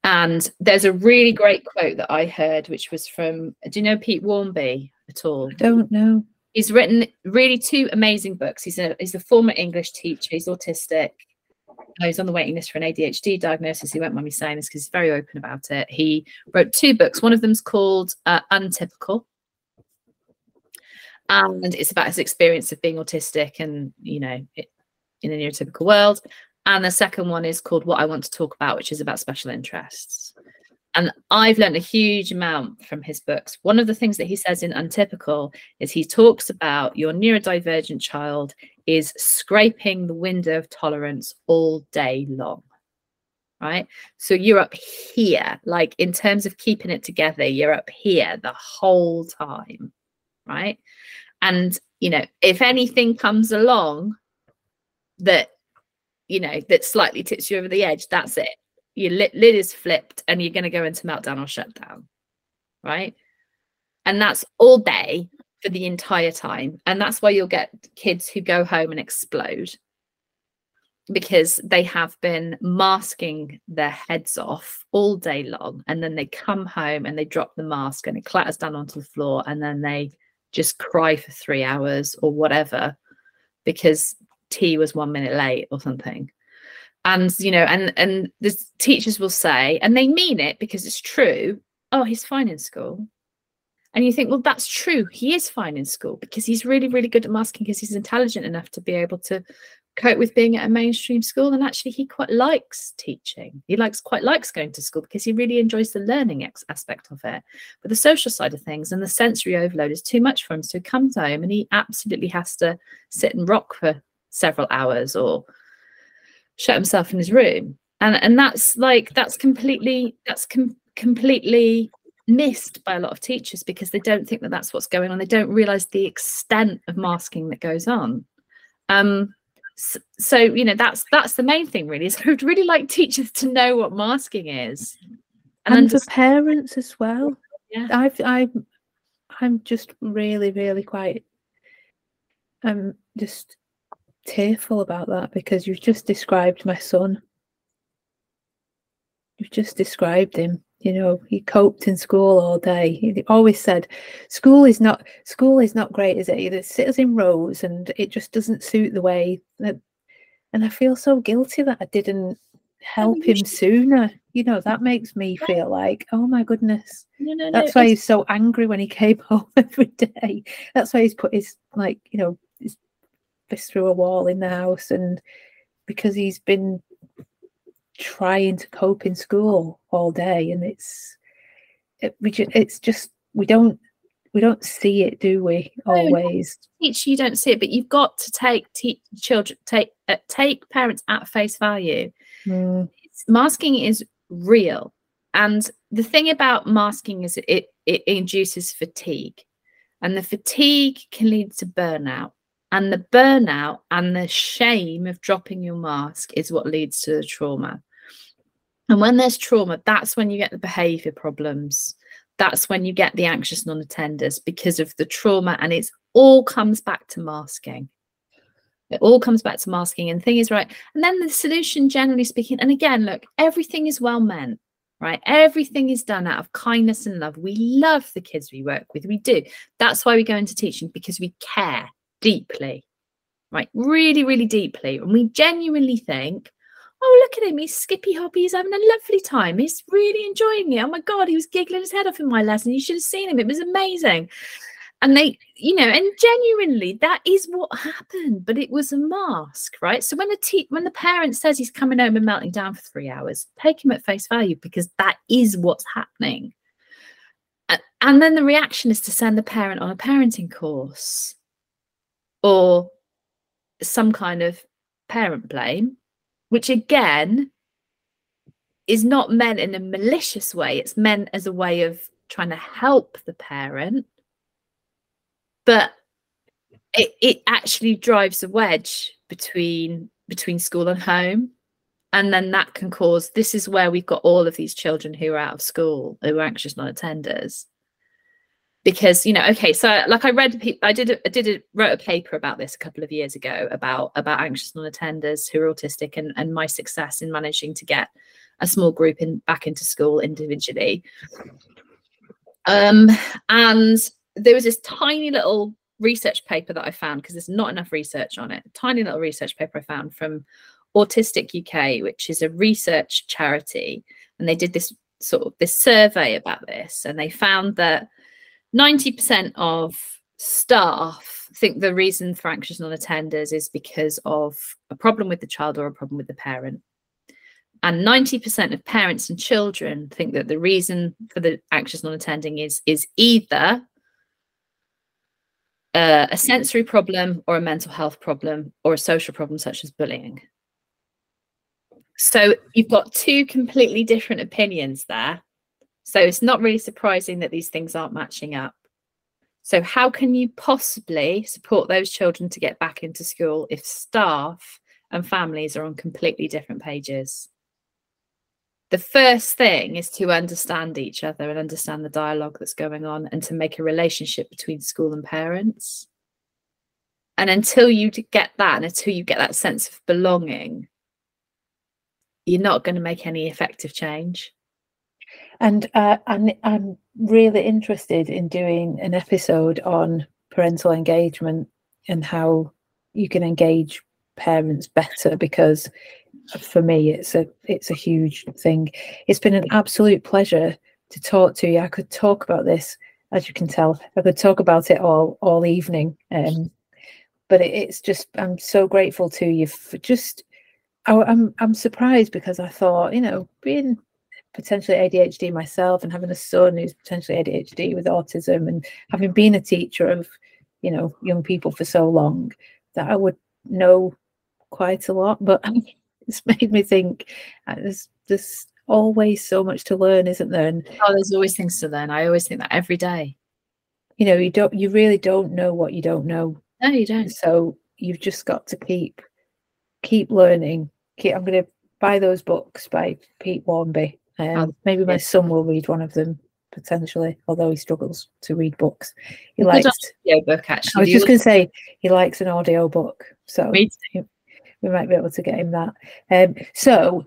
And there's a really great quote that I heard, which was from, do you know Pete Warnby at all? I don't know. He's written really two amazing books. He's a, he's a former English teacher. He's autistic. I was on the waiting list for an A D H D diagnosis. He won't mind me saying this because he's very open about it. He wrote two books. One of them's called uh, Untypical, and it's about his experience of being autistic and, you know, it, in a neurotypical world. And the second one is called What I Want to Talk About, which is about special interests. And I've learned a huge amount from his books. One of the things that he says in Untypical is he talks about your neurodivergent child is scraping the window of tolerance all day long, right? So you're up here, like in terms of keeping it together, you're up here the whole time, right? And, you know, if anything comes along that, you know, that slightly tips you over the edge, that's it. Your lid is flipped and you're going to go into meltdown or shutdown, right? And that's all day for the entire time. And that's why you'll get kids who go home and explode because they have been masking their heads off all day long. And then they come home and they drop the mask and it clatters down onto the floor. And then they just cry for three hours or whatever because tea was one minute late or something. And, you know, and, and the teachers will say, and they mean it because it's true, oh, he's fine in school. And you think, well, that's true. He is fine in school because he's really, really good at masking because he's intelligent enough to be able to cope with being at a mainstream school. And actually, he quite likes teaching. He likes quite likes going to school because he really enjoys the learning ex- aspect of it. But the social side of things and the sensory overload is too much for him. So he comes home and he absolutely has to sit and rock for several hours or shut himself in his room. And and that's like, that's completely, that's com- completely missed by a lot of teachers because they don't think that that's what's going on. They don't realize the extent of masking that goes on. Um, so, so, you know, that's, that's the main thing really, is I would really like teachers to know what masking is. And, and for parents as well. Yeah. I've, I'm, I'm just really, really quite, I'm just tearful about that because you've just described my son. You've just described him. You know, he coped in school all day. He always said, "School is not school is not great, is it? It sits in rows, and it just doesn't suit the way that." And I feel so guilty that I didn't help him sooner. You know, that makes me feel like, oh my goodness. No, no, That's no, why he's so angry when he came home every day. That's why he's put his, like, you know, his fist through a wall in the house, and because he's been trying to cope in school all day, and it's it, we ju it's just we don't we don't see it, do we? Always no, teach you don't see it, but you've got to take te children take uh, take parents at face value. Mm. It's, masking is real, and the thing about masking is it it induces fatigue, and the fatigue can lead to burnout, and the burnout and the shame of dropping your mask is what leads to the trauma. And when there's trauma, that's when you get the behavior problems, that's when you get the anxious non-attenders, because of the trauma. And it's all comes back to masking. It all comes back to masking. And the thing is, right, and then the solution, generally speaking, and again, look, everything is well meant, right? Everything is done out of kindness and love. We love the kids we work with. We do. That's why we go into teaching, because we care deeply, right? Really, really deeply. And we genuinely think, oh, look at him. He's skippy hoppy. He's having a lovely time. He's really enjoying it. Oh my God, he was giggling his head off in my lesson. You should have seen him. It was amazing. And they, you know, and genuinely, that is what happened. But it was a mask, right? So when the te when the parent says he's coming home and melting down for three hours, take him at face value, because that is what's happening. And, and then the reaction is to send the parent on a parenting course or some kind of parent blame, which again is not meant in a malicious way. It's meant as a way of trying to help the parent. But it, it actually drives a wedge between between school and home. And then that can cause, this is where we've got all of these children who are out of school, who are anxious non-attenders. Because, you know, okay, so like I read, I did, I did a, wrote a paper about this a couple of years ago about, about anxious non-attenders who are autistic, and, and my success in managing to get a small group in back into school individually. Um, and... there was this tiny little research paper that I found, because there's not enough research on it. Tiny little research paper I found from Autistic U K, which is a research charity. And they did this sort of this survey about this. And they found that ninety percent of staff think the reason for anxious non-attenders is because of a problem with the child or a problem with the parent. And ninety percent of parents and children think that the reason for the anxious non-attending is, is either Uh, a sensory problem or a mental health problem or a social problem such as bullying. So you've got two completely different opinions there. So it's not really surprising that these things aren't matching up. So how can you possibly support those children to get back into school if staff and families are on completely different pages? The first thing is to understand each other and understand the dialogue that's going on, and to make a relationship between school and parents. And until you get that, and until you get that sense of belonging, you're not going to make any effective change. And uh, I'm, I'm really interested in doing an episode on parental engagement and how you can engage parents better, because for me it's a it's a huge thing. It's been an absolute pleasure to talk to you. I could talk about this, as you can tell. I could talk about it all all evening, um but it, it's just, I'm so grateful to you for just, I, I'm I'm surprised, because I thought, you know, being potentially A D H D myself and having a son who's potentially A D H D with autism, and having been a teacher of, you know, young people for so long, that I would know quite a lot. But I mean, it's made me think there's, there's always so much to learn, isn't there? And oh, there's always things to learn. I always think that every day. You know, you don't, you really don't know what you don't know. No, you don't. So you've just got to keep, keep learning. Keep, I'm going to buy those books by Pete Warnby. Um, oh, maybe my yes. son will read one of them, potentially, although he struggles to read books. He well, likes an audio book, actually. I was just going to say, he likes an audio book. So me too. We might be able to get him that. Um, so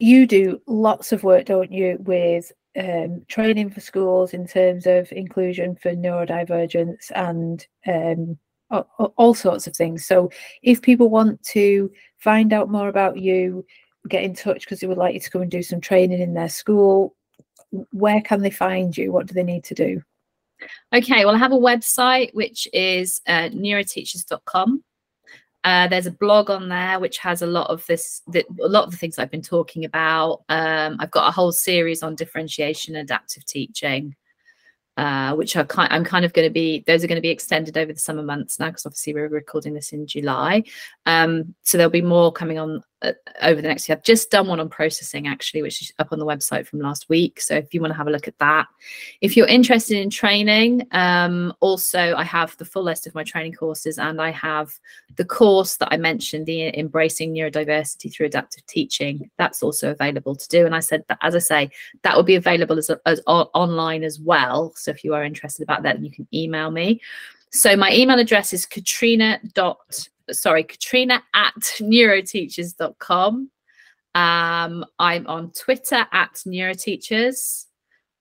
you do lots of work, don't you, with um, training for schools in terms of inclusion for neurodivergence and um, all, all sorts of things. So if people want to find out more about you, get in touch because they would like you to come and do some training in their school, where can they find you? What do they need to do? Okay, well, I have a website, which is uh, neuro teachers dot com. Uh, there's a blog on there which has a lot of this, the, a lot of the things I've been talking about. Um, I've got a whole series on differentiation and adaptive teaching, uh, which are kind, I'm kind of going to be, those are going to be extended over the summer months now, because obviously we're recording this in July. Um, so there'll be more coming on uh, over the next year. I've just done one on processing, actually, which is up on the website from last week. So if you want to have a look at that, if you're interested in training, um, also I have the full list of my training courses, and I have the course that I mentioned, the Embracing Neurodiversity Through Adaptive Teaching. That's also available to do. And I said that, as I say, that will be available as, a, as o- online as well. So if you are interested about that, then you can email me. So my email address is Catrina dot sorry Catrina at neuroteachers dot com. um I'm on Twitter at neuroteachers.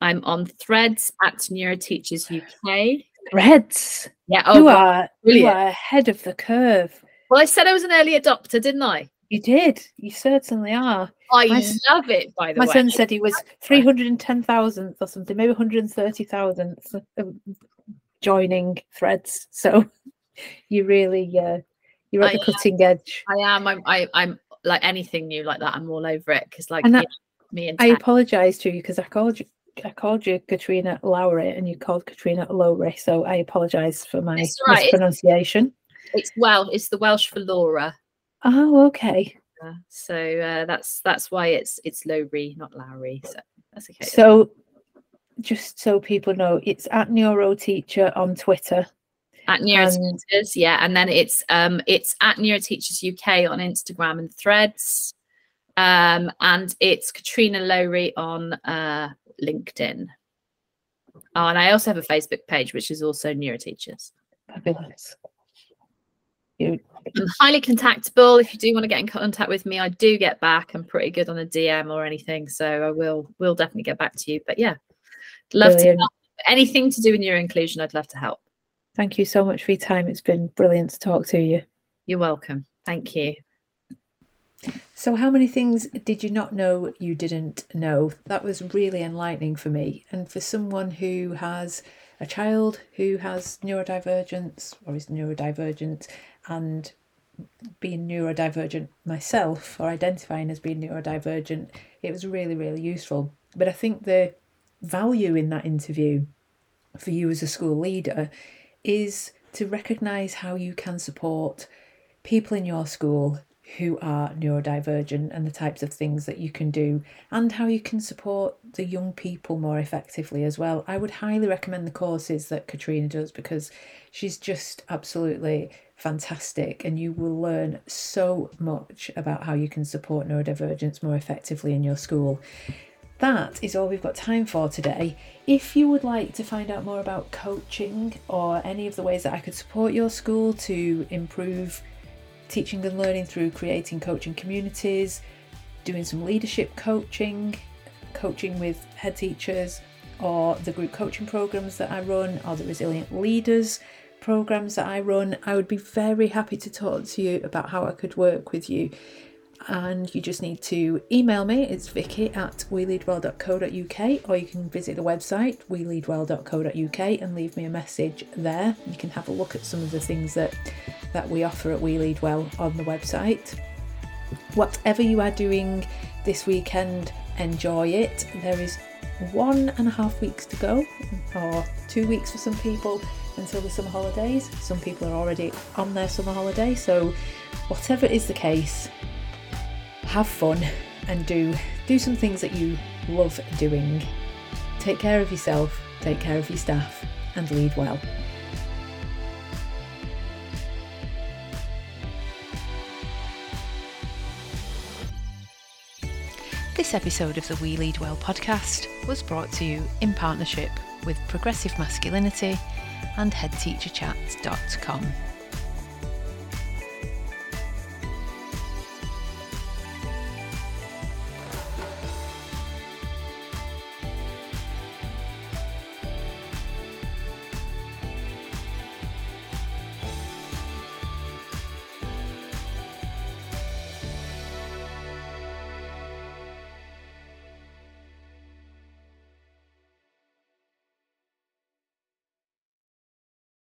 I'm on Threads at neuroteachers U K. Threads, yeah. Oh, you are brilliant. You are ahead of the curve. Well, I said I was an early adopter, didn't I? You did. You certainly are. I my, love it, by the my way. My son said he was three hundred ten thousandth or something, maybe one hundred thirty thousandth joining Threads. So you really, uh, you're at I the am. cutting edge. I am. I'm, I, I'm like anything new like that, I'm all over it. Because like and that, yeah, me and I apologise to you, because I called you, I called you Catrina Lowri and you called Catrina Lowri. So I apologise for my it's right. mispronunciation. It's, it's well, it's the Welsh for Laura. Oh, okay. Uh, so uh, that's that's why it's it's Lowri, not Lowry. So that's okay. So just so people know, it's at NeuroTeacher on Twitter. At NeuroTeachers, yeah, and then it's um it's at NeuroTeachers U K on Instagram and Threads, um and it's Catrina Lowri on uh, LinkedIn. Oh, and I also have a Facebook page, which is also NeuroTeachers. Fabulous. I'm highly contactable. If you do want to get in contact with me, I do get back. I'm pretty good on a D M or anything, so I will will definitely get back to you. But yeah, love brilliant. to help. Anything to do with neuro inclusion, I'd love to help. Thank you so much for your time. It's been brilliant to talk to you. You're welcome. Thank you. So how many things did you not know you didn't know? That was really enlightening for me, and for someone who has a child who has neurodivergence or is neurodivergent, and being neurodivergent myself, or identifying as being neurodivergent, it was really, really useful. But I think the value in that interview for you as a school leader is to recognise how you can support people in your school who are neurodivergent, and the types of things that you can do, and how you can support the young people more effectively as well. I would highly recommend the courses that Catrina does, because she's just absolutely fantastic, and you will learn so much about how you can support neurodivergence more effectively in your school. That is all we've got time for today. If you would like to find out more about coaching or any of the ways that I could support your school to improve teaching and learning through creating coaching communities, doing some leadership coaching, coaching with head teachers, or the group coaching programs that I run, or the resilient leaders programs that I run, I would be very happy to talk to you about how I could work with you. And you just need to email me. It's Vicki at we lead well dot co dot U K, or you can visit the website we lead well dot co dot U K and leave me a message there. You can have a look at some of the things that that we offer at We Lead Well on the website. Whatever you are doing this weekend, enjoy it. There is one and a half weeks to go, or two weeks for some people, until the summer holidays. Some people are already on their summer holiday, so whatever is the case, have fun and do do some things that you love doing. Take care of yourself, take care of your staff, and lead well. This episode of the We Lead Well podcast was brought to you in partnership with Progressive Masculinity and head teacher chat dot com.